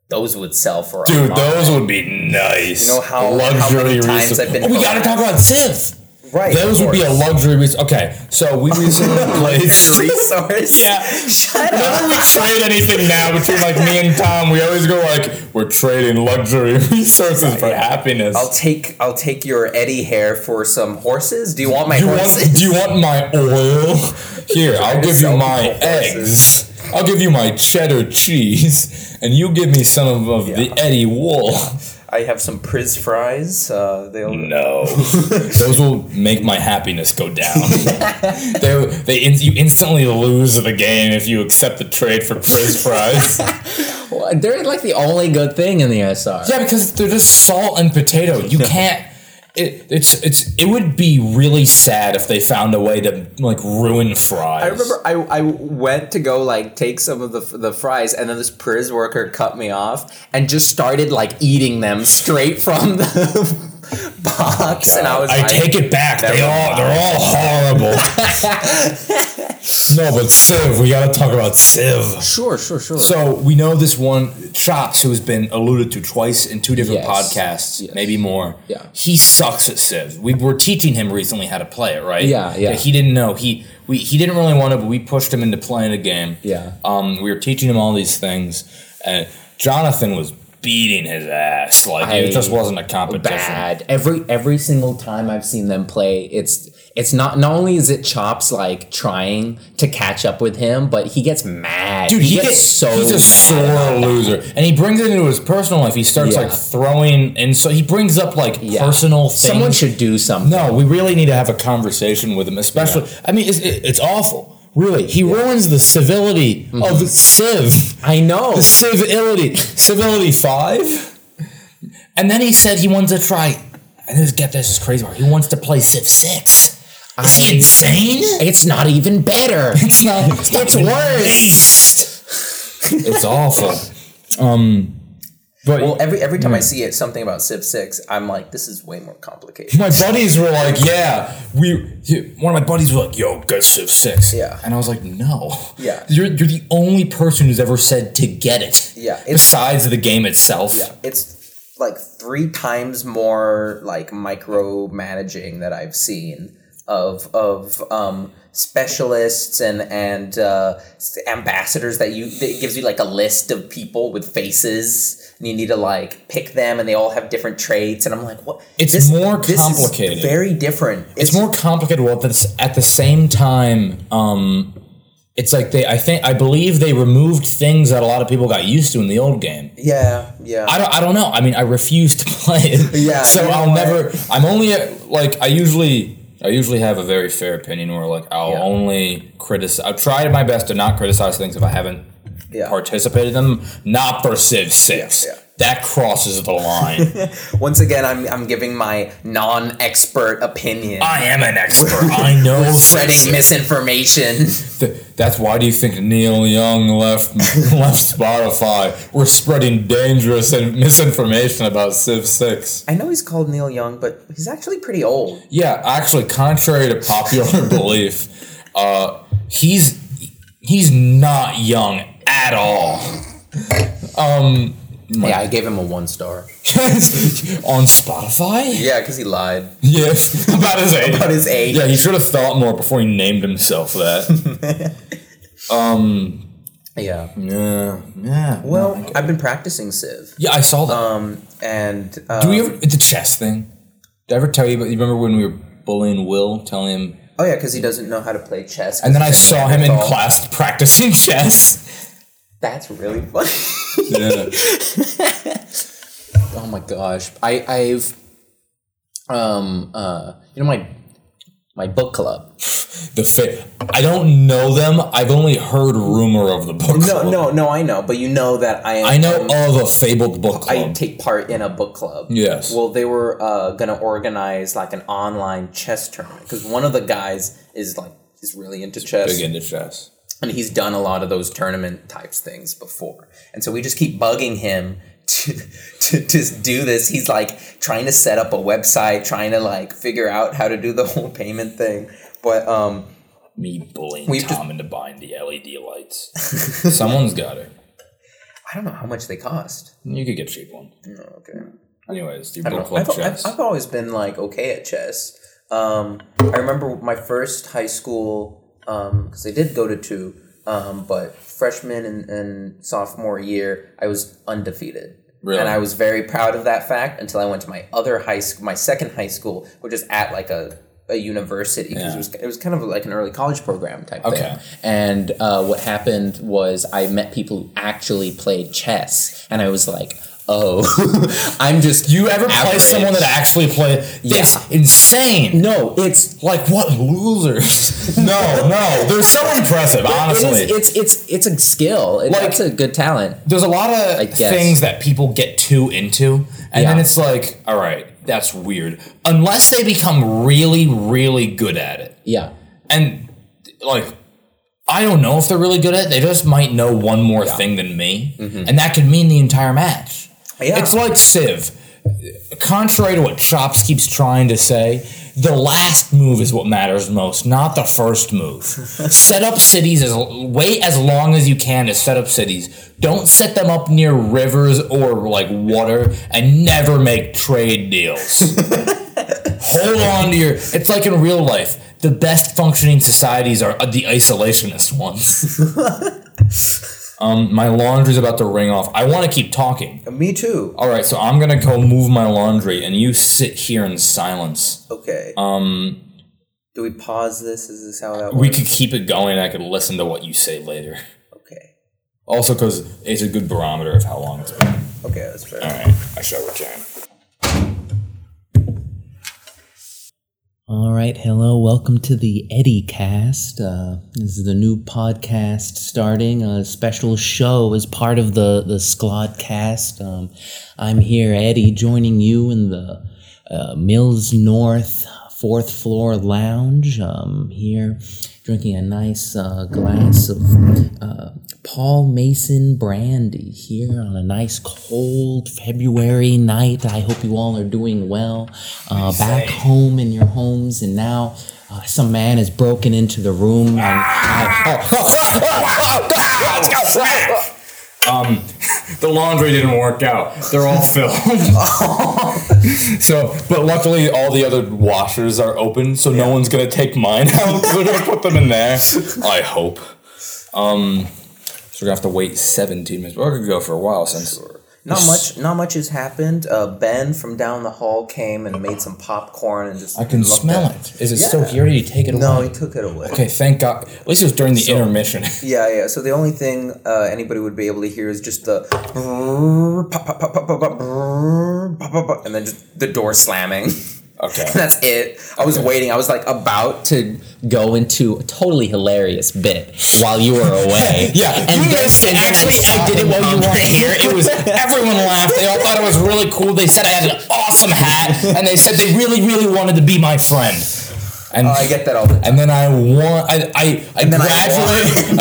Those would sell for $100. Dude, those would be nice. You know how luxury times I've been. We gotta talk about Civ. Right. Those would be a luxury resource. Okay, so we recently placed. Luxury resource? Yeah. Shut up. Whenever we trade anything now between like me and Tom, we always go like, we're trading luxury resources for happiness. I'll take your Eddie hair for some horses. Do you want my horses? Do you want my oil? Here, I'll give you my eggs. I'll give you my cheddar cheese, and you give me some of the Eddie wool. I have some priz fries. Those will make my happiness go down. You instantly lose the game if you accept the trade for priz fries. Well, they're like the only good thing in the SR. Yeah, because they're just salt and potato. You can't. It would be really sad if they found a way to like ruin fries. I remember I went to go like take some of the fries, and then this priz worker cut me off and just started like eating them straight from the box, and I was like, I take it back. They're all horrible. No, but Civ, we gotta talk about Civ. Sure. So we know this one, Chops, who has been alluded to twice in two different podcasts, maybe more. Yeah. He sucks at Civ. We were teaching him recently how to play it, right? Yeah. He didn't know. He didn't really want to, but we pushed him into playing the game. Yeah. We were teaching him all these things, and Jonathan was beating his ass. Like, it just wasn't a competition. Bad. Every single time I've seen them play, it's not only is it Chops like trying to catch up with him, but he gets mad. Dude, he gets so he's a sore loser. And he brings it into his personal life. He starts like throwing, and so he brings up like personal things. Someone should do something. No, we really need to have a conversation with him, especially. Yeah. I mean, it's awful. Really, he ruins the civility of Civ. I know. The civility. Civility 5? And then he said he wants to try, and this, get this, is crazy. He wants to play Civ 6. Is he insane? It's not even better. It's worse. It's awful. But every time I see it, something about Civ 6, I'm like, this is way more complicated. My buddies were like, one of my buddies was like, yo, get Civ 6. Yeah. And I was like, no. Yeah. You're the only person who's ever said to get it. Yeah. Besides the game itself. Yeah. It's like 3 times more like micromanaging that I've seen of specialists and ambassadors that gives you like a list of people with faces, and you need to like pick them, and they all have different traits, and I'm like, what? It's more complicated. Is very different. It's more complicated. Well, at the same time, it's like I believe they removed things that a lot of people got used to in the old game. Yeah. I don't know. I mean, I refuse to play it. Yeah. So I usually have a very fair opinion where, like, I'll only criticize. I've tried my best to not criticize things if I haven't participated in them. Not for Civ 6. Yeah. That crosses the line. Once again, I'm giving my non-expert opinion. I am an expert. I know. Spreading misinformation. That's why do you think Neil Young left Spotify? We're spreading dangerous and misinformation about Civ 6. I know he's called Neil Young, but he's actually pretty old. Yeah, actually, contrary to popular belief, he's not young at all. Yeah, I gave him a 1-star. On Spotify? Yeah, because he lied. Yeah, about his age. Yeah, he should have thought more before he named himself that. Yeah. Well, I've been practicing Civ. Yeah, I saw that. Do we ever... It's a chess thing. Did I ever tell you about... You remember when we were bullying Will, telling him... Oh, yeah, because he doesn't know how to play chess. And then I saw him in class practicing chess. That's really funny. Yeah. Oh my gosh. I've my book club. I don't know them. I've only heard rumor of the book club. No, I know, but you know that I know of a fabled book club. I take part in a book club. Yes. Well, they were gonna organize like an online chess tournament because one of the guys is really into chess. Big into chess. And he's done a lot of those tournament types things before. And so we just keep bugging him to do this. He's like trying to set up a website, trying to like figure out how to do the whole payment thing. But me bullying Tom into buying the LED lights. Someone's got it. I don't know how much they cost. You could get a cheap one. Oh, okay. Anyways, your book club chess. I've always been like okay at chess. I remember my first high school. Because I did go to 2, but freshman and sophomore year, I was undefeated. Really? And I was very proud of that fact until I went to my other high school, my second high school, which is at like a university. Yeah. It was kind of like an early college program type thing. And what happened was I met people who actually played chess, and I was like, oh, I'm just... You ever play someone that actually play... That's insane. No, it's... Like, what losers? No. They're so impressive, honestly. It's a skill. It's a good talent. There's a lot of things that people get too into, and then it's like, all right, that's weird. Unless they become really, really good at it. Yeah. And, like... I don't know if they're really good at it. They just might know one more thing than me. Mm-hmm. And that could mean the entire match. Yeah. It's like Civ. contrary to what Chops keeps trying to say, the last move is what matters most, not the first move. Set up cities, wait as long as you can to set up cities. Don't set them up near rivers or like water, and never make trade deals. Hold on to your... It's like in real life. The best functioning societies are the isolationist ones. My laundry's about to ring off. I want to keep talking. Me too. All right, so I'm going to go move my laundry, and you sit here in silence. Okay. Do we pause this? Is this how that works? We could keep it going. I could listen to what you say later. Okay. Also, because it's a good barometer of how long it's been. Okay, that's fair. All right, I shall return. All right, hello, welcome to the Eddie Cast. This is the new podcast starting, a special show as part of the Squadcast. I'm here, Eddie, joining you in the Mills North 4th Floor Lounge, here drinking a nice glass of Paul Mason brandy here on a nice cold February night. I hope you all are doing well back home in your homes. And now some man has broken into the room. And let's go, Frank! The laundry didn't work out. They're all filled. So, but luckily all the other washers are open, so no one's going to take mine out. They're going to put them in there. I hope. So we're gonna have to wait 17 minutes. We're gonna go for a while since not much has happened. Ben from down the hall came and made some popcorn and just. I can smell it. Is it still here? Did he take it away? No, he took it away. Okay, thank God. At least it was during the intermission. Yeah. So the only thing anybody would be able to hear is just the and then just the door slamming. Okay. That's it. I was waiting. I was like about to go into a totally hilarious bit while you were away. Yeah. And I did it while you weren't here. It was everyone laughed. They all thought it was really cool. They said I had an awesome hat, and they said they really, really wanted to be my friend. And I get that all the time. And then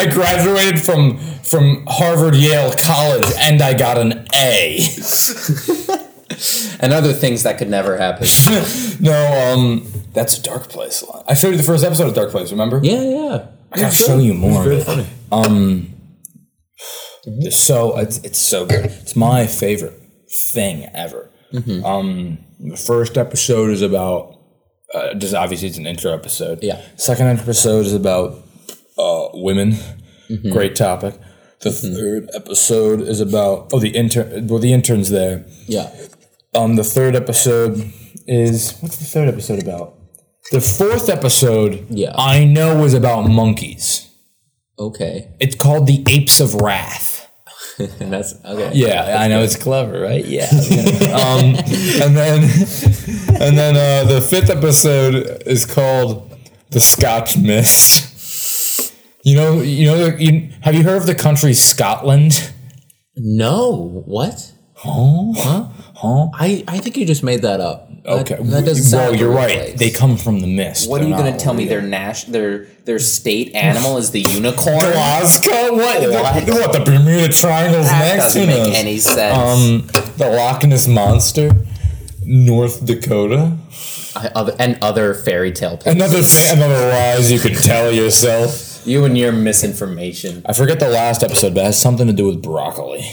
I graduated from Harvard Yale College, and I got an A. And other things that could never happen. No, that's a Dark Place. I showed you the first episode of Dark Place, remember? Yeah. I gotta show you more of it. Funny. It's so good. It's my favorite thing ever. Mm-hmm. The first episode is about just obviously it's an intro episode. Yeah. Second episode is about women. Mm-hmm. Great topic. The third episode is about the intern's there. Yeah. The third episode is... What's the third episode about? The fourth episode, I know, was about monkeys. Okay. It's called The Apes of Wrath. That's... Okay. Yeah, that's I know. Good. It's clever, right? Yeah. And then the fifth episode is called The Scotch Mist. Have you heard of the country Scotland? No. What? Huh? I think you just made that up. Okay. That doesn't sound you're right. Place. They come from the mist. What are you going to tell me? Their state animal is the unicorn? Glasgow? What? The Bermuda Triangle's next to us. That doesn't make any sense. The Loch Ness Monster, North Dakota, and other fairy tale places. Another lies you could tell yourself. You and your misinformation. I forget the last episode, but it has something to do with broccoli.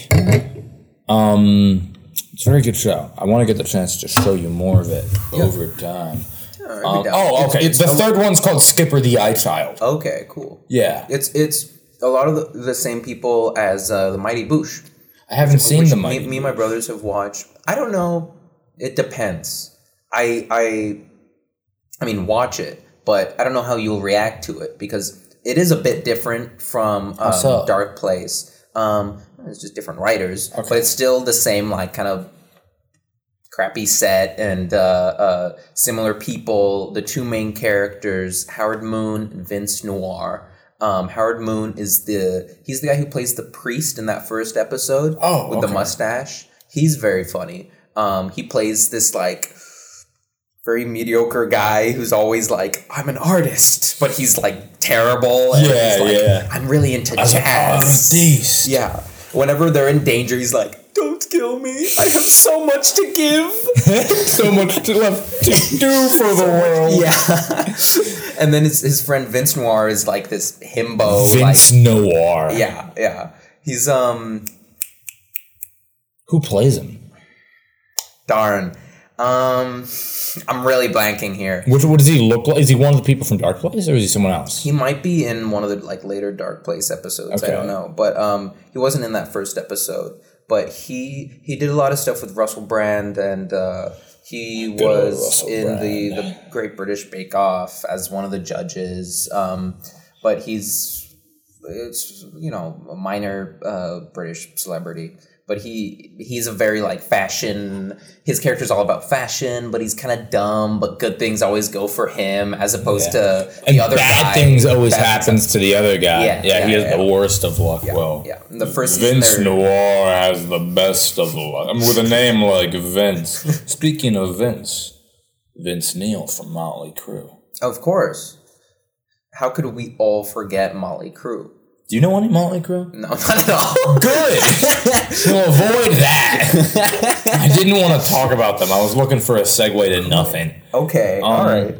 It's a very good show. I want to get the chance to show you more of it over time. Right, okay. It's the third one's called Skipper the Eye Child. Okay, cool. Yeah. It's a lot of the same people as The Mighty Boosh. I haven't seen The Mighty Boosh. Me and my brothers have watched. I don't know. It depends. I mean, watch it, but I don't know how you'll react to it because it is a bit different from Dark Place. It's just different writers, but it's still the same, like, kind of crappy set and similar people. The two main characters, Howard Moon and Vince Noir. Howard Moon is he's the guy who plays the priest in that first episode with the mustache. He's very funny. He plays this, like, very mediocre guy who's always like, I'm an artist, but he's, like, terrible. And he's like, I'm really into jazz. Yeah. Whenever they're in danger, he's like, don't Please kill me. I have so much to give. So much to left to do for the world. Yeah. And then his friend Vince Noir is like this himbo. Vince Noir. Yeah, yeah. He's Who plays him? Darn. I'm really blanking here. What does he look like? Is he one of the people from Dark Place, or is he someone else? He might be in one of the later Dark Place episodes. Okay. I don't know, but he wasn't in that first episode. But he did a lot of stuff with Russell Brand, and he was in the Great British Bake Off as one of the judges. But it's a minor British celebrity. But he's a very, fashion... His character's all about fashion, but he's kind of dumb, but good things always go for him, as opposed to the other guy. Bad things always happens to the other guy. Yeah, he has the worst of luck, Will. Yeah, the first Vince Noir has the best of luck. I mean, with a name like Vince. Speaking of Vince, Vince Neil from Motley Crue. Of course. How could we all forget Motley Crue? Do you know any Motley Crue? No, not at all. Good. We'll avoid that. I didn't want to talk about them. I was looking for a segue to nothing. Okay. All right.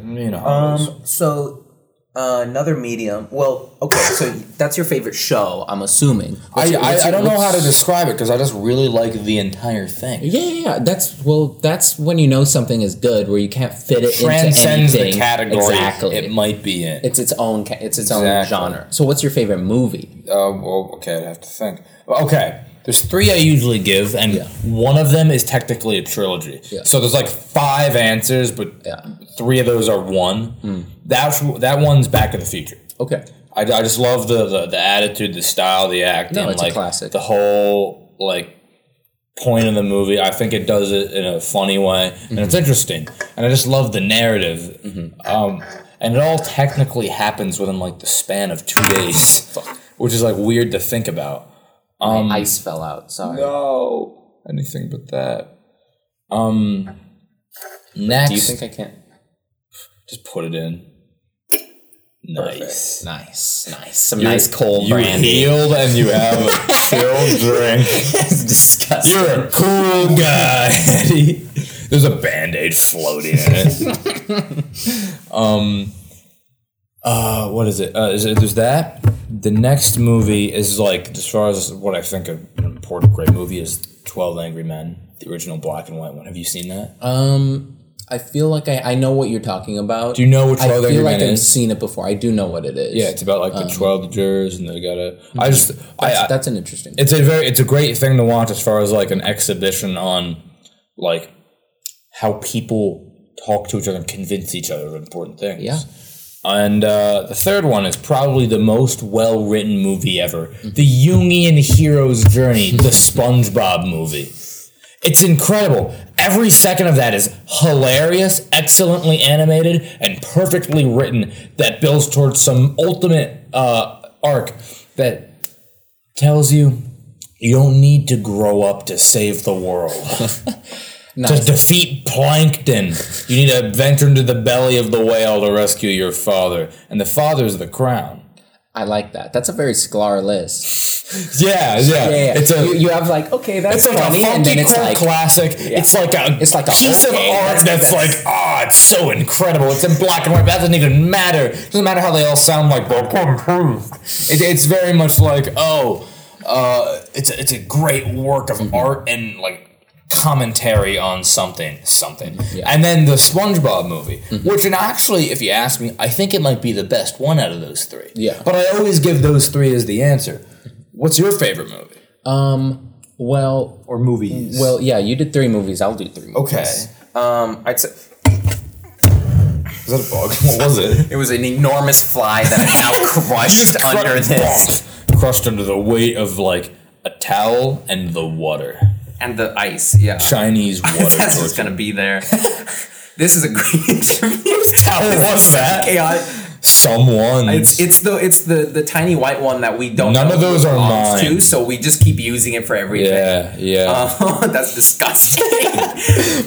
Another medium. Well, okay. So that's your favorite show, I'm assuming. I don't know how to describe it because I just really like the entire thing. Yeah. That's when you know something is good, where you can't fit it into anything. Transcends the category. Exactly. It might be in. It's its own. It's its own genre. So what's your favorite movie? I'd have to think. Okay. There's three I usually give, and one of them is technically a trilogy. Yeah. So there's five answers, but three of those are one. Mm. That one's Back to the Future. Okay. I just love the attitude, the style, the acting. No, it's a classic. The whole, point of the movie. I think it does it in a funny way, and it's interesting. And I just love the narrative. Mm-hmm. And it all technically happens within, the span of 2 days, which is, weird to think about. My ice fell out, sorry. No, anything but that. Next. Do you think I can't? Just put it in. Nice. Perfect. Nice. Some nice cold brandy. You healed and you have a chilled drink. That's disgusting. You're a cool guy, Eddie. There's a Band-Aid floating in it. What is it? There's that. The next movie is as far as what I think of an important great movie is 12 Angry Men, the original black and white one. Have you seen that? I feel like I know what you're talking about. Do you know what 12 Angry Men is? I feel like I've seen it before. I do know what it is. Yeah, it's about the 12 jurors and they gotta. That's an interesting. It's a great thing to watch as far as an exhibition on how people talk to each other and convince each other of important things. Yeah. And the third one is probably the most well-written movie ever. The Jungian hero's journey, the SpongeBob movie. It's incredible. Every second of that is hilarious, excellently animated, and perfectly written that builds towards some ultimate arc that tells you you don't need to grow up to save the world. Nice. To defeat plankton, you need to venture into the belly of the whale to rescue your father. And the father's the crown. I like that. That's a very Sklar list. Yeah. It's you have that's funny. It's a funky cult classic. Yeah. It's like a piece of art it's so incredible. It's in black and white, but that doesn't even matter. It doesn't matter how they all sound like. It's very much it's a great work of art and commentary on something. Yeah. And then the SpongeBob movie, which, and actually, if you ask me, I think it might be the best one out of those three. Yeah. But I always give those three as the answer. What's your favorite movie? Or movies. Well, yeah, you did three movies. I'll do three movies. Okay. I'd say... Is that a bug? What was it? It was an enormous fly that I now crushed under this. Crushed under the weight of, a towel and the water. And the ice, yeah. Chinese water. That's what's going to be there. This is a great interview. What's that? Someone. It's the tiny white one that we don't None know of those are mine. To, so we just keep using it for everything. Yeah. That's disgusting.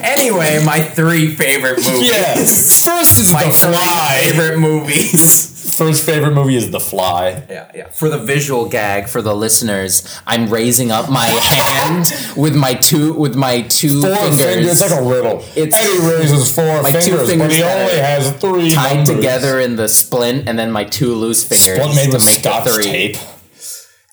Anyway, my three favorite movies. Yeah. First is my The Fly. Favorite movies. first favorite movie is The Fly. Yeah, yeah. For the visual gag for the listeners, I'm raising up my hand with my two fingers. It's like a riddle. Eddie raises four fingers, but he only has three tied numbers together in the splint, and then my two loose fingers. Splint made with Scotch tape.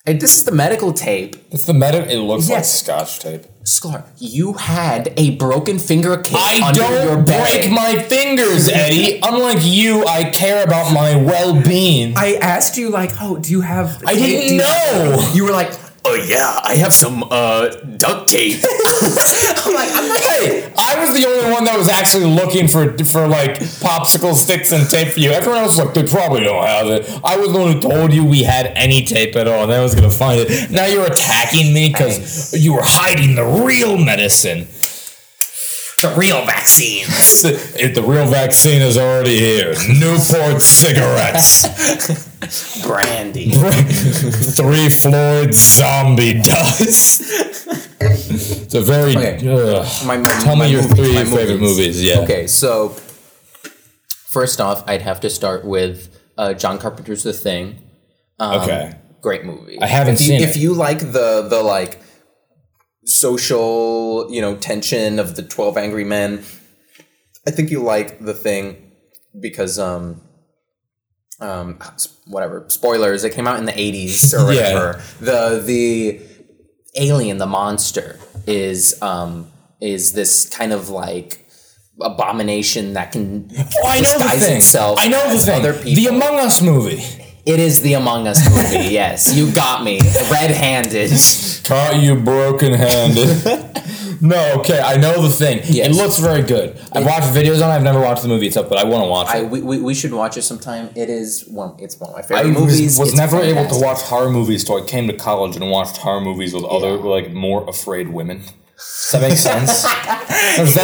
And this is the medical tape. It looks like Scotch tape. Scar, you had a broken finger kick under your bed. I don't break my fingers, Eddie. Unlike you, I care about my well-being. I asked you, like, oh, do you have... I didn't know! You were like, oh, yeah, I have some duct tape. I'm like, hey, I was the only one that was actually looking for like, popsicle sticks and tape for you. Everyone else was like, they probably don't have it. I was the one who told you we had any tape at all, and I was going to find it. Now you're attacking me because you were hiding the real medicine. The real vaccines. The real vaccine is already here. Newport cigarettes. Brandy. Three Floyds Zombie Dust. It's a very... Okay. Tell me your three favorite movies. Yeah. Okay, so... First off, I'd have to start with John Carpenter's The Thing. Okay. Great movie. I haven't seen it. If you like the like... social, you know, tension of the 12 Angry Men. I think you like The Thing because, whatever, spoilers, it came out in the 80s or whatever. Yeah. The alien, the monster, is this kind of, like, abomination that can disguise itself as other people. The Among Us movie. It is the Among Us movie, yes. You got me. Red-handed. Caught you broken-handed. No, okay, I know The Thing. Yes. It looks very good. I've watched videos on it. I've never watched the movie itself, but I want to watch it. We should watch it sometime. It's one of my favorite movies. I was never able to watch horror movies until I came to college and watched horror movies with other, like, more afraid women. Does that make sense? Because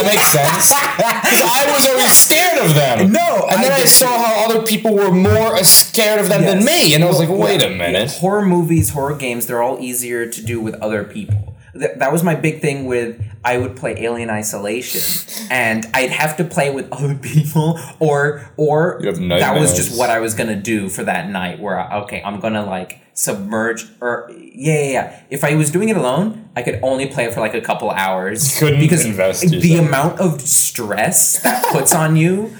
I was always scared of them. No. And then I saw how other people were more scared of them than me. And I was like, wait a minute. Horror movies, horror games, they're all easier to do with other people. That was my big thing with I would play Alien Isolation. And I'd have to play with other people. Or that was just what I was going to do for that night. Where, I'm going to like... submerge or if I was doing it alone, I could only play it for like a couple hours. You couldn't invest yourself. The amount of stress that puts on you.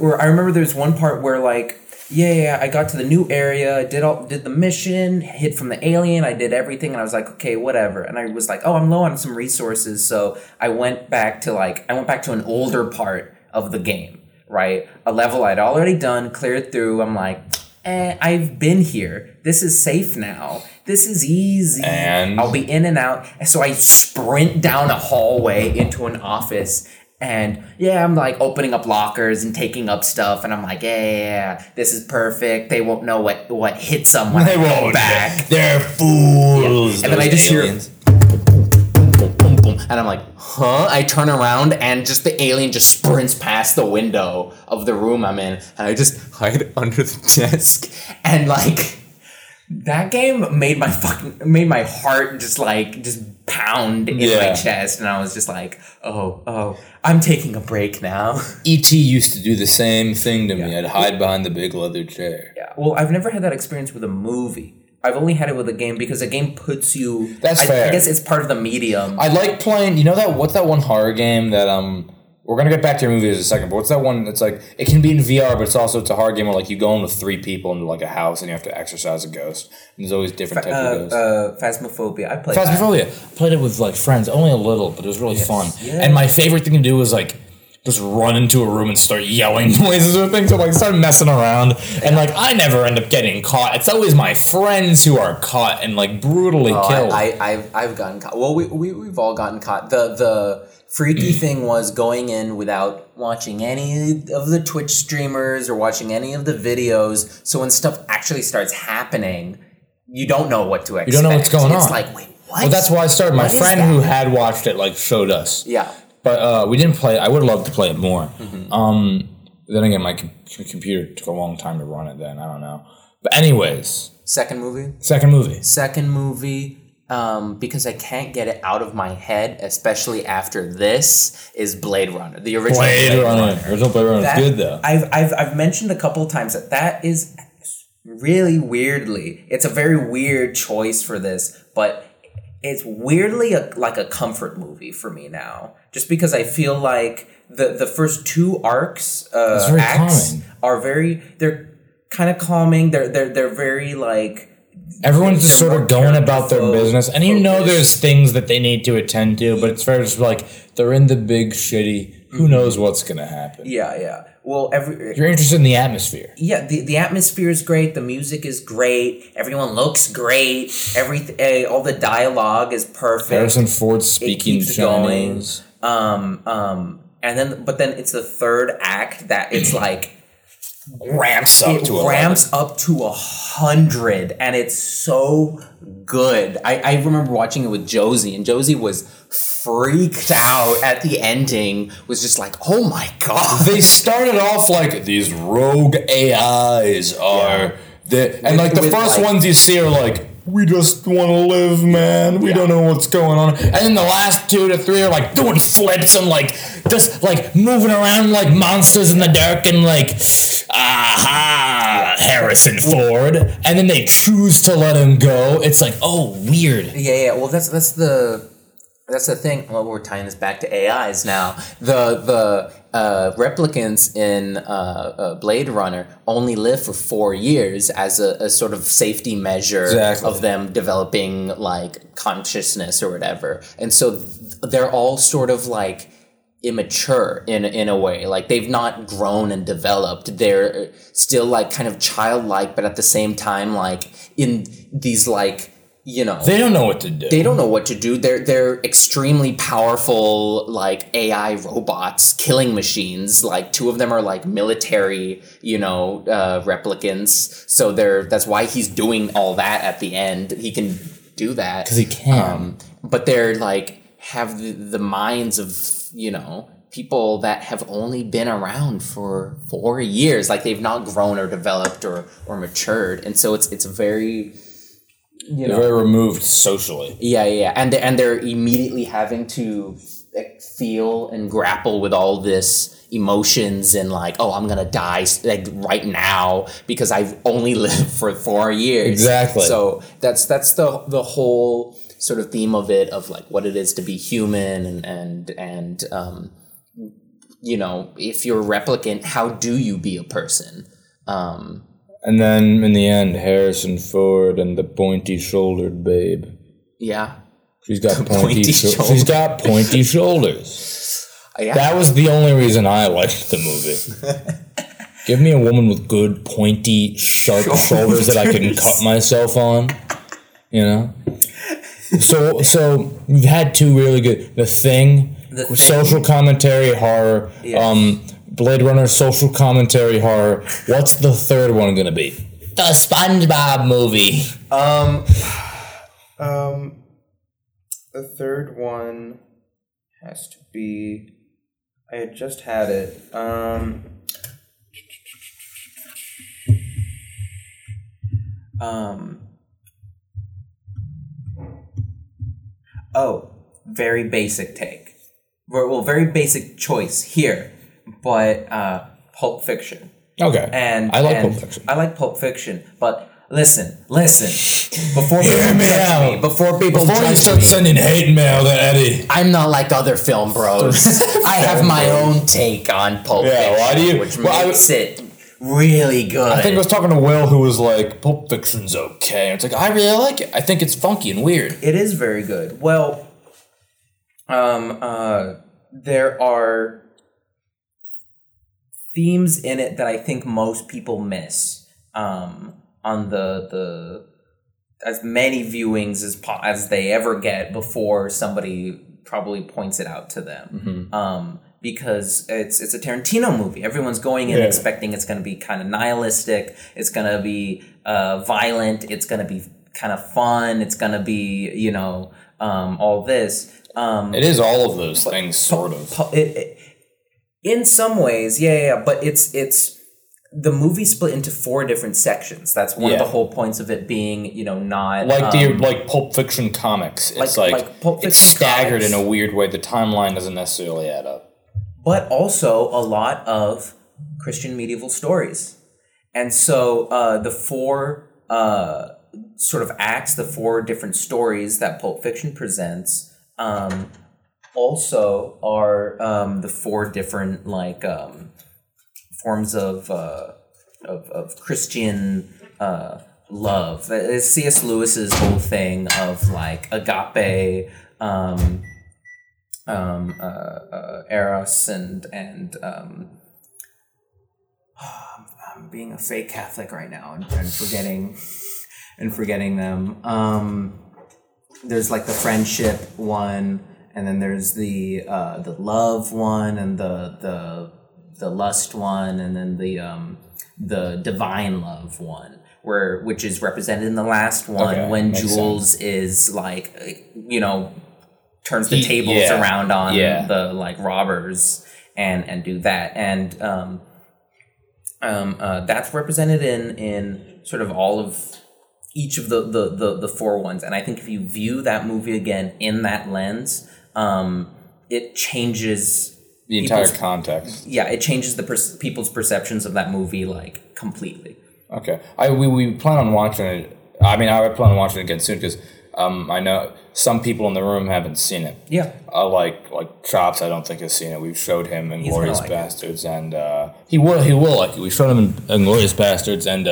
Or I remember there's one part where like I got to the new area, did the mission, hid from the alien, I did everything, and I was like, okay, whatever. And I was like, oh, I'm low on some resources, so I went back to an older part of the game, right? A level I'd already done, cleared through. I'm like, I've been here. This is safe now. This is easy. And I'll be in and out. So I sprint down a hallway into an office. And I'm like opening up lockers and taking up stuff. And I'm like, this is perfect. They won't know what hits them when they go back. They're fools. Yeah. And then I just hear... And I'm like, huh? I turn around and just the alien just sprints past the window of the room I'm in. And I just hide under the desk. And like, that game made my heart just pound in my chest. And I was just like, oh, I'm taking a break now. E.T. used to do the same thing to me. I'd hide behind the big leather chair. Yeah. Well, I've never had that experience with a movie. I've only had it with a game because a game puts you... That's fair. I guess it's part of the medium. I like playing... You know that... What's that one horror game that... We're going to get back to your movies in a second, but what's that one that's like... It can be in VR, but it's a horror game where like you go in with three people into like a house and you have to exorcise a ghost. And there's always different types of ghosts. Phasmophobia. I played it with like friends. Only a little, but it was really fun. Yeah. And my favorite thing to do was like... just run into a room and start yelling noises or things. I'm like, start messing around. And, like, I never end up getting caught. It's always my friends who are caught and, like, brutally killed. I've gotten caught. Well, we've all gotten caught. The freaky thing was going in without watching any of the Twitch streamers or watching any of the videos. So when stuff actually starts happening, you don't know what to expect. You don't know what's going on. It's like, wait, what? Well, that's why I started. My friend who had watched it, like, showed us. Yeah. But we didn't play it. I would love to play it more. Mm-hmm. Then again, my computer took a long time to run it then. I don't know. But anyways. Second movie. Because I can't get it out of my head, especially after this, is Blade Runner. The original Blade Runner. Original Blade Runner is good, though. I've mentioned a couple times that is really weirdly. It's a very weird choice for this, but it's weirdly like a comfort movie for me now, just because I feel like the first two acts are very, they're kind of calming. They're very like, everyone's just sort of going about their business, and you know there's things that they need to attend to, but it's very just like they're in the big shitty. Who knows what's gonna happen? Yeah. Well, you're interested in the atmosphere. Yeah, the atmosphere is great. The music is great. Everyone looks great. All the dialogue is perfect. Harrison Ford speaking Chinese. But then it's the third act that it's like. Ramps up to 100, and it's so good. I remember watching it with Josie, and Josie was freaked out at the ending. Was just like, oh my god! They started off like these rogue AIs are, the first ones you see are like, we just want to live, man. We don't know what's going on. And then the last 2 to 3 are like doing flips and like just like moving around like monsters in the dark and like. Aha, Harrison Ford, and then they choose to let him go. It's like, oh, weird. Yeah. Well, that's the thing. Well, we're tying this back to AIs now. The replicants in Blade Runner only live for 4 years as a sort of safety measure of them developing like consciousness or whatever, and so they're all sort of like. Immature in a way, like they've not grown and developed. They're still like kind of childlike, but at the same time, like in these like they don't know what to do. They're extremely powerful like AI robots, killing machines. Like two of them are like military, replicants. So that's why he's doing all that at the end. He can do that because he can. But they're like have the minds of. People that have only been around for 4 years, like they've not grown or developed or matured, and so it's very, very removed socially. Yeah, and they're immediately having to feel and grapple with all this emotions and like, oh, I'm gonna die like right now because I've only lived for 4 years. Exactly. So that's the whole. Sort of theme of it, of like what it is to be human and if you're a replicant, how do you be a person? And then in the end, Harrison Ford and the pointy-shouldered babe. Yeah, she's got she's got pointy shoulders. Yeah. That was the only reason I liked the movie. Give me a woman with good pointy, sharp shoulders that I can cut myself on. So we've had two really good. The Thing, social commentary, horror. Yes. Blade Runner, social commentary, horror. What's the third one going to be? The SpongeBob Movie. The third one has to be. I had just had it. Oh, very basic take. Well, very basic choice here, but Pulp Fiction. Okay. Pulp Fiction. I like Pulp Fiction, but listen. Before people judge me, before you start sending hate mail to Eddie. I'm not like other film bros. I have my own take on Pulp Fiction, which makes it really good. I think I was talking to Will, who was like, Pulp Fiction's okay. And it's like, I really like it. I think it's funky and weird. It is very good. Well, there are themes in it that I think most people miss on the as many viewings as they ever get before somebody probably points it out to them. Mm-hmm. Because it's a Tarantino movie. Everyone's going in expecting it's going to be kind of nihilistic. It's going to be violent. It's going to be kind of fun. It's going to be, all this. It is all of those things, sort of. In some ways, yeah. But it's the movie split into 4 different sections. That's one of the whole points of it being, not... Like like Pulp Fiction comics. It's like Pulp Fiction it's staggered comics. In a weird way. The timeline doesn't necessarily add up. But also a lot of Christian medieval stories. And so the four sort of acts, the four different stories that Pulp Fiction presents also are the four different like forms of Christian love. It's C.S. Lewis's whole thing of like agape, eros, and I'm being a fake Catholic right now and forgetting them. There's like the friendship one, and then there's the love one, and the lust one, and then the divine love one, which is represented in the last one when Jules is like, you know, turns the tables around on the like robbers and do that. And that's represented in sort of all of each of the four ones. And I think if you view that movie again in that lens, it changes the entire context. Yeah, it changes the people's perceptions of that movie like completely. Okay, we plan on watching it. I mean, I would plan on watching it again soon because I know some people in the room haven't seen it. Yeah, like Chops, I don't think has seen it. We've showed him Inglourious Bastards, and he will like it. We showed him Inglourious Bastards, and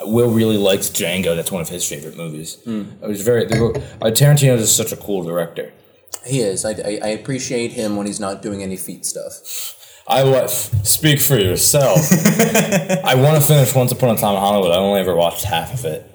Will really likes Django. That's one of his favorite movies. Mm. It was Tarantino is such a cool director. He is. I appreciate him when he's not doing any feet stuff. Speak for yourself. I want to finish Once Upon a Time in Hollywood. I only ever watched half of it.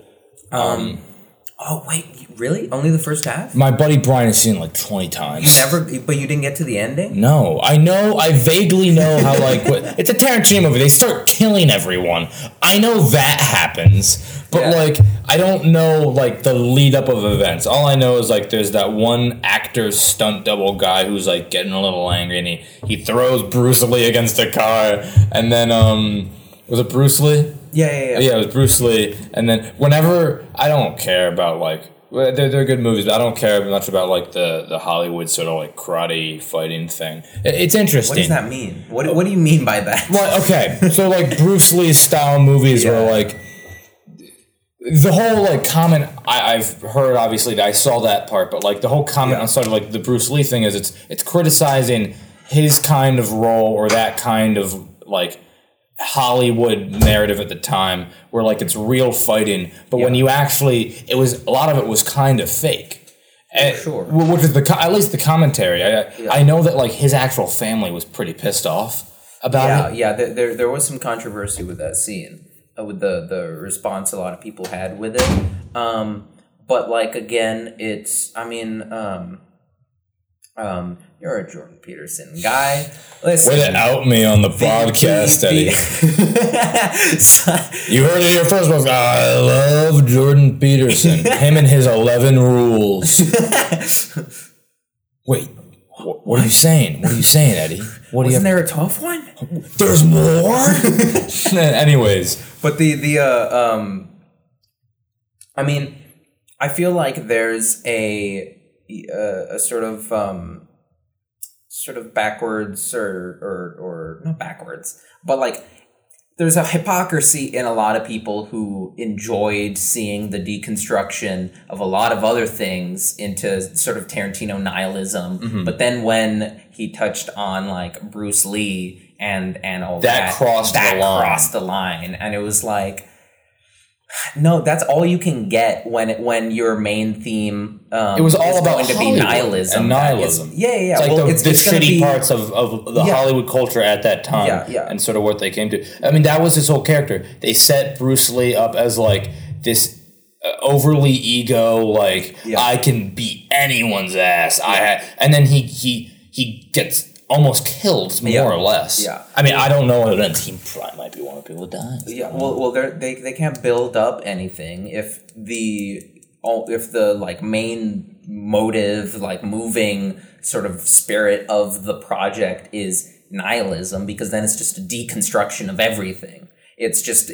Oh wait, really? Only the first half? My buddy Brian has seen it like 20 times. But you didn't get to the ending? No, I know. I vaguely know how like it's a Tarantino movie. They start killing everyone. I know that happens, but like I don't know like the lead up of events. All I know is like there's that one actor stunt double guy who's like getting a little angry and he throws Bruce Lee against a car, and then was it Bruce Lee? Yeah, it was Bruce Lee. And then whenever, I don't care about, like, they're good movies, but I don't care much about, like, the Hollywood sort of, like, karate fighting thing. It's interesting. What does that mean? What do you mean by that? Well, okay, so, like, Bruce Lee style movies were, like, the whole, like, comment I've heard, obviously, I saw that part, but, like, the whole comment on sort of, like, the Bruce Lee thing is it's criticizing his kind of role or that kind of, like, Hollywood narrative at the time where like it's real fighting, but when you actually a lot of it was kind of fake. Sure. Which is at least the commentary. I know that like his actual family was pretty pissed off about it. Yeah, there was some controversy with that scene, with the response a lot of people had with it. But like again, it's you're a Jordan Peterson guy. Listen, way to out me on the podcast, Eddie. You heard it here first. I love Jordan Peterson. Him and his 11 rules. Wait, what are you saying? What are you saying, Eddie? Wasn't there a tough one? There's more? Anyways. But I mean, I feel like there's a sort of backwards or not backwards, but like there's a hypocrisy in a lot of people who enjoyed seeing the deconstruction of a lot of other things into sort of Tarantino nihilism. Mm-hmm. But then when he touched on like Bruce Lee and all that crossed the line, and it was like, no, that's all you can get when your main theme it was all about going to be nihilism. And nihilism. It's like the shitty parts of the Hollywood culture at that time and sort of what they came to. I mean, that was his whole character. They set Bruce Lee up as like this overly ego, like I can beat anyone's ass. And then he gets almost killed, more or less. Yeah. I mean, I don't know what it ends. He probably might be one of the people that dies. Yeah. Well, they can't build up anything if the like main motive, like moving sort of spirit of the project is nihilism, because then it's just a deconstruction of everything. It's just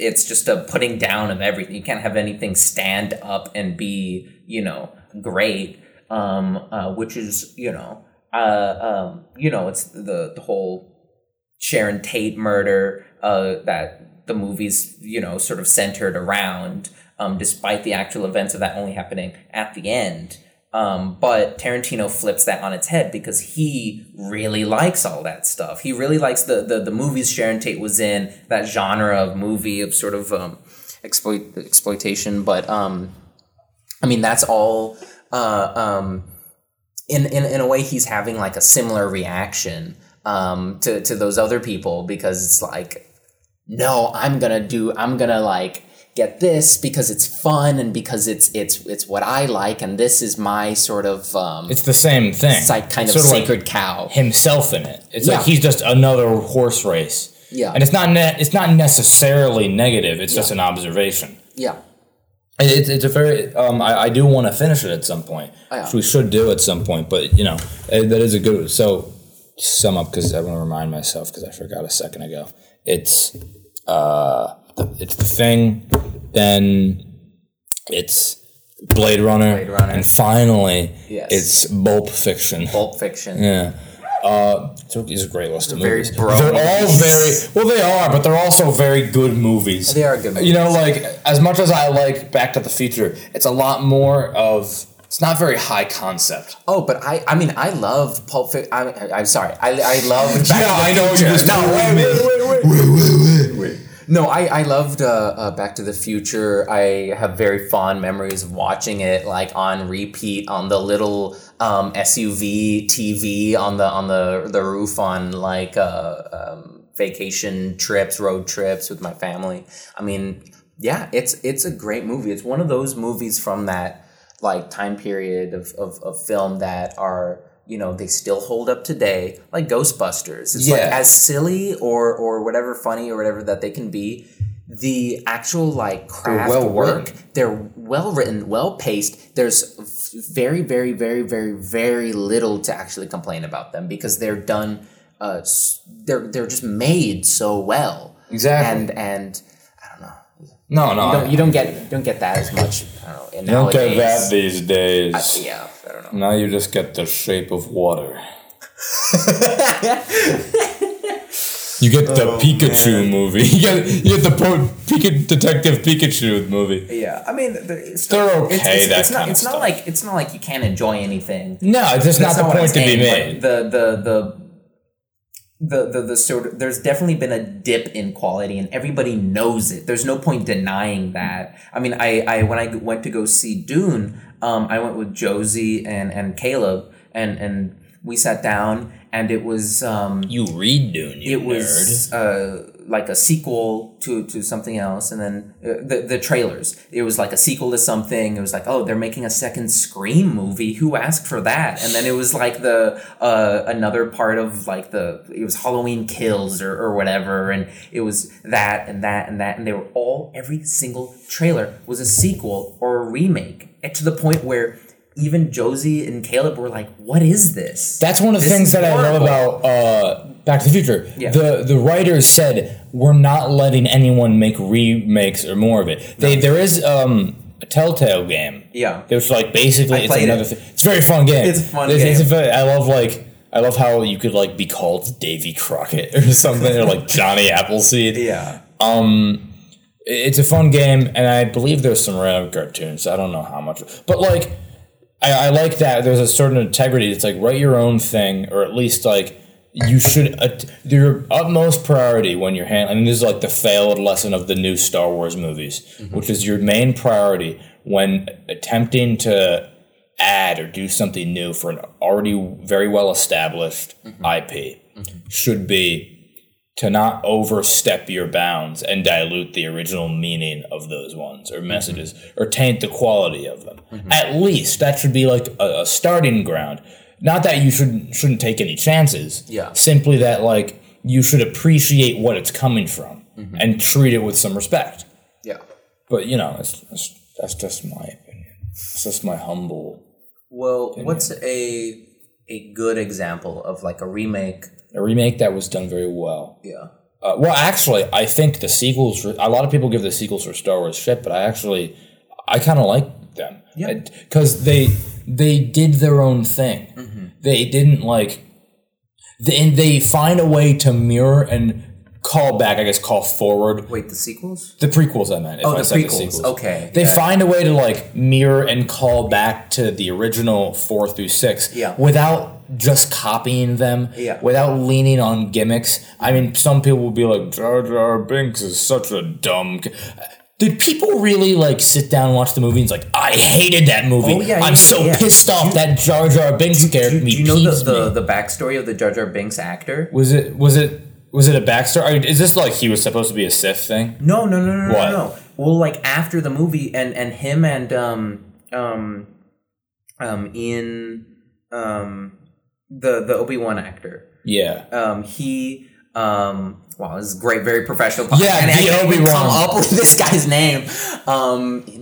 a putting down of everything. You can't have anything stand up and be, you know, great. Which is, you know. It's the whole Sharon Tate murder that the movie's, you know, sort of centered around, despite the actual events of that only happening at the end. But Tarantino flips that on its head because he really likes all that stuff. He really likes the movies Sharon Tate was in, that genre of movie of sort of exploitation. But I mean, that's all in a way he's having like a similar reaction to those other people, because it's like, no, I'm gonna get this because it's fun and because it's what I like, and this is my sort of it's the same thing, kind of sacred cow himself in it. It's like he's just another horse race. Yeah, and it's not necessarily negative. It's just an observation. Yeah, it's a very I do want to finish it at some point, which we should do at some point. But you know that is a good so sum up, because I want to remind myself because I forgot a second ago. It's The Thing, then it's Blade Runner. And finally it's Pulp Fiction. Yeah. It's a great list of movies. They are, but they're also very good movies. They are good movies. You know, like, as much as I like Back to the Future, it's a lot more of... It's not very high concept. Oh, but I mean, I love Pulp Fiction. I'm sorry. I love Back to the Future. Yeah, I know you just wait. No, I loved Back to the Future. I have very fond memories of watching it, like on repeat on the little SUV TV on the roof on like vacation trips, road trips with my family. I mean, yeah, it's a great movie. It's one of those movies from that like time period of film that are, you know, they still hold up today, like Ghostbusters. It's like as silly or whatever funny or whatever that they can be, the actual like craft work, they're well written, well paced. There's very, very, very, very, very little to actually complain about them because they're done. They're just made so well. Exactly. And I don't know. No. You don't get that as much. I don't know. You don't get that these days. I don't know. Now you just get The Shape of Water. You get the Pikachu movie. You get the Detective Pikachu movie. Yeah, I mean, it's not like you can't enjoy anything. No, it's just not the point to be made. The sort of, there's definitely been a dip in quality, and everybody knows it. There's no point denying that. I mean, I when I went to go see Dune, I went with Josie and Caleb, and we sat down, and it was you read Dune, you nerd. It was like a sequel to something else, and then the trailers. It was like a sequel to something. It was like, oh, they're making a second Scream movie. Who asked for that? And then it was like the another part of like it was Halloween Kills or whatever, and it was that, and they were all, every single trailer was a sequel or a remake, and to the point where even Josie and Caleb were like, what is this? That's one of the things that I love about Back to the Future. Yeah. The writers said, we're not letting anyone make remakes or more of it. There is a Telltale game. Yeah. There's like basically it's another thing. It's a very fun game. I love how you could like be called Davy Crockett or something, or like Johnny Appleseed. Yeah. It's a fun game, and I believe there's some random cartoons. I don't know how much, but like I like that there's a certain integrity. It's like write your own thing, or at least like you should your utmost priority when you're handling. I mean, this is like the failed lesson of the new Star Wars movies, mm-hmm. which is your main priority when attempting to add or do something new for an already very well established mm-hmm. IP mm-hmm. should be to not overstep your bounds and dilute the original meaning of those ones or messages mm-hmm. or taint the quality of them. Mm-hmm. At least that should be like a starting ground. Not that you shouldn't take any chances. Yeah. Simply that like you should appreciate what it's coming from mm-hmm. and treat it with some respect. Yeah. But you know, that's just my opinion. It's just my humble opinion. What's a good example of like a remake? A remake that was done very well. Yeah. Actually, I think the sequels... A lot of people give the sequels for Star Wars shit, but I kind of like them. Yeah. Because they did their own thing. Mm-hmm. They didn't, like... And they find a way to mirror and call back, I guess, call forward. Wait, the sequels? The prequels, I meant. The sequels. Okay. They find a way to, like, mirror and call back to the original 4 through 6 without just copying them, without leaning on gimmicks. I mean, some people will be like, Jar Jar Binks is such a dumb... Did people really, like, sit down and watch the movie and it's like, I hated that movie. Oh, yeah, I'm so pissed off that Jar Jar Binks character. Do you know the backstory of the Jar Jar Binks actor? Was it a backstory? I mean, is this like he was supposed to be a Sith thing? No. Well, like, after the movie and him and Ian the Obi-Wan actor. Yeah. Wow, this is great, very professional. Yeah, and I can't come up with this guy's name. Ian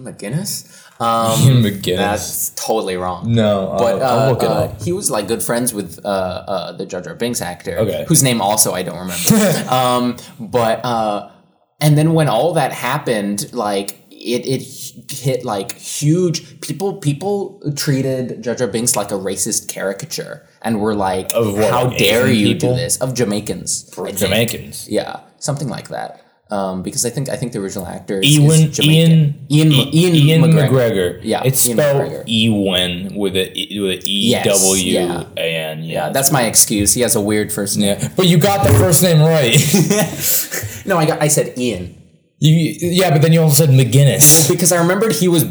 McGinnis? Ian McGinnis. That's totally wrong. No, but I'll look it up. He was like good friends with the Jar Jar Binks actor, whose name also I don't remember. And then when all that happened, like it hit like huge. People treated Jar Jar Binks like a racist caricature. And we're like, how dare you do this? Of Jamaicans. Yeah, something like that. Because I think the original actor is Jamaican. Ian McGregor. Yeah, it's spelled Ewan with an EWAN. Yeah, that's my excuse. He has a weird first name. Yeah. But you got the first name right. No, I said Ian. But then you also said McGinnis. Because I remembered he was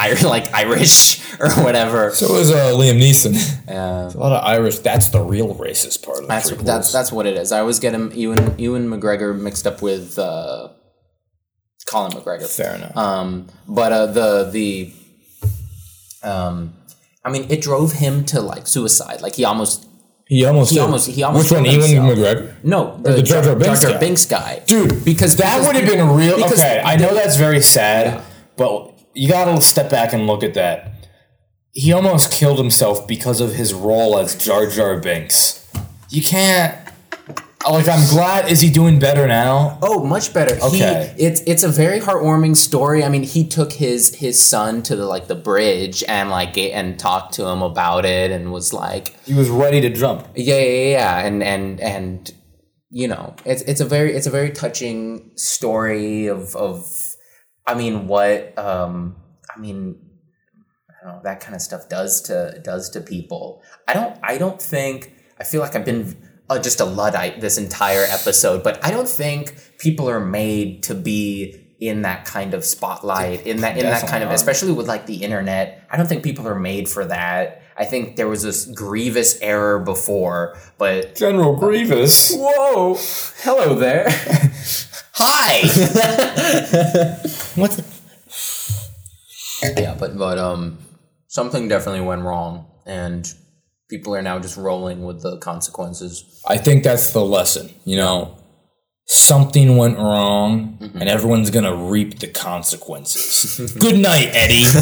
Irish or whatever. So was Liam Neeson. A lot of Irish. That's the real racist part of the prequels. That's what it is. I always get him Ewan McGregor mixed up with Colin McGregor. Fair enough. But it drove him to like suicide. Like he almost killed himself. Ewan McGregor? No, the Jar Jar Binks guy. Dude, because that would have been real. Okay, I know that's very sad, but you gotta step back and look at that. He almost killed himself because of his role as Jar Jar Binks. You can't... Like, I'm glad... Is he doing better now? Oh, much better. Okay. It's a very heartwarming story. I mean, he took his son to the bridge and talked to him about it and was like... He was ready to jump. Yeah. And you know, it's a very touching story of I mean, what I don't know, that kind of stuff does to people. I feel like I've been just a Luddite this entire episode, but I don't think people are made to be in that kind of spotlight, especially with like the internet. I don't think people are made for that. I think there was this grievous error before, but General Grievous. Whoa, hello there. Hi. What? Yeah, but something definitely went wrong, and people are now just rolling with the consequences. I think that's the lesson, you know. Something went wrong, and everyone's gonna reap the consequences. Good night, Eddie.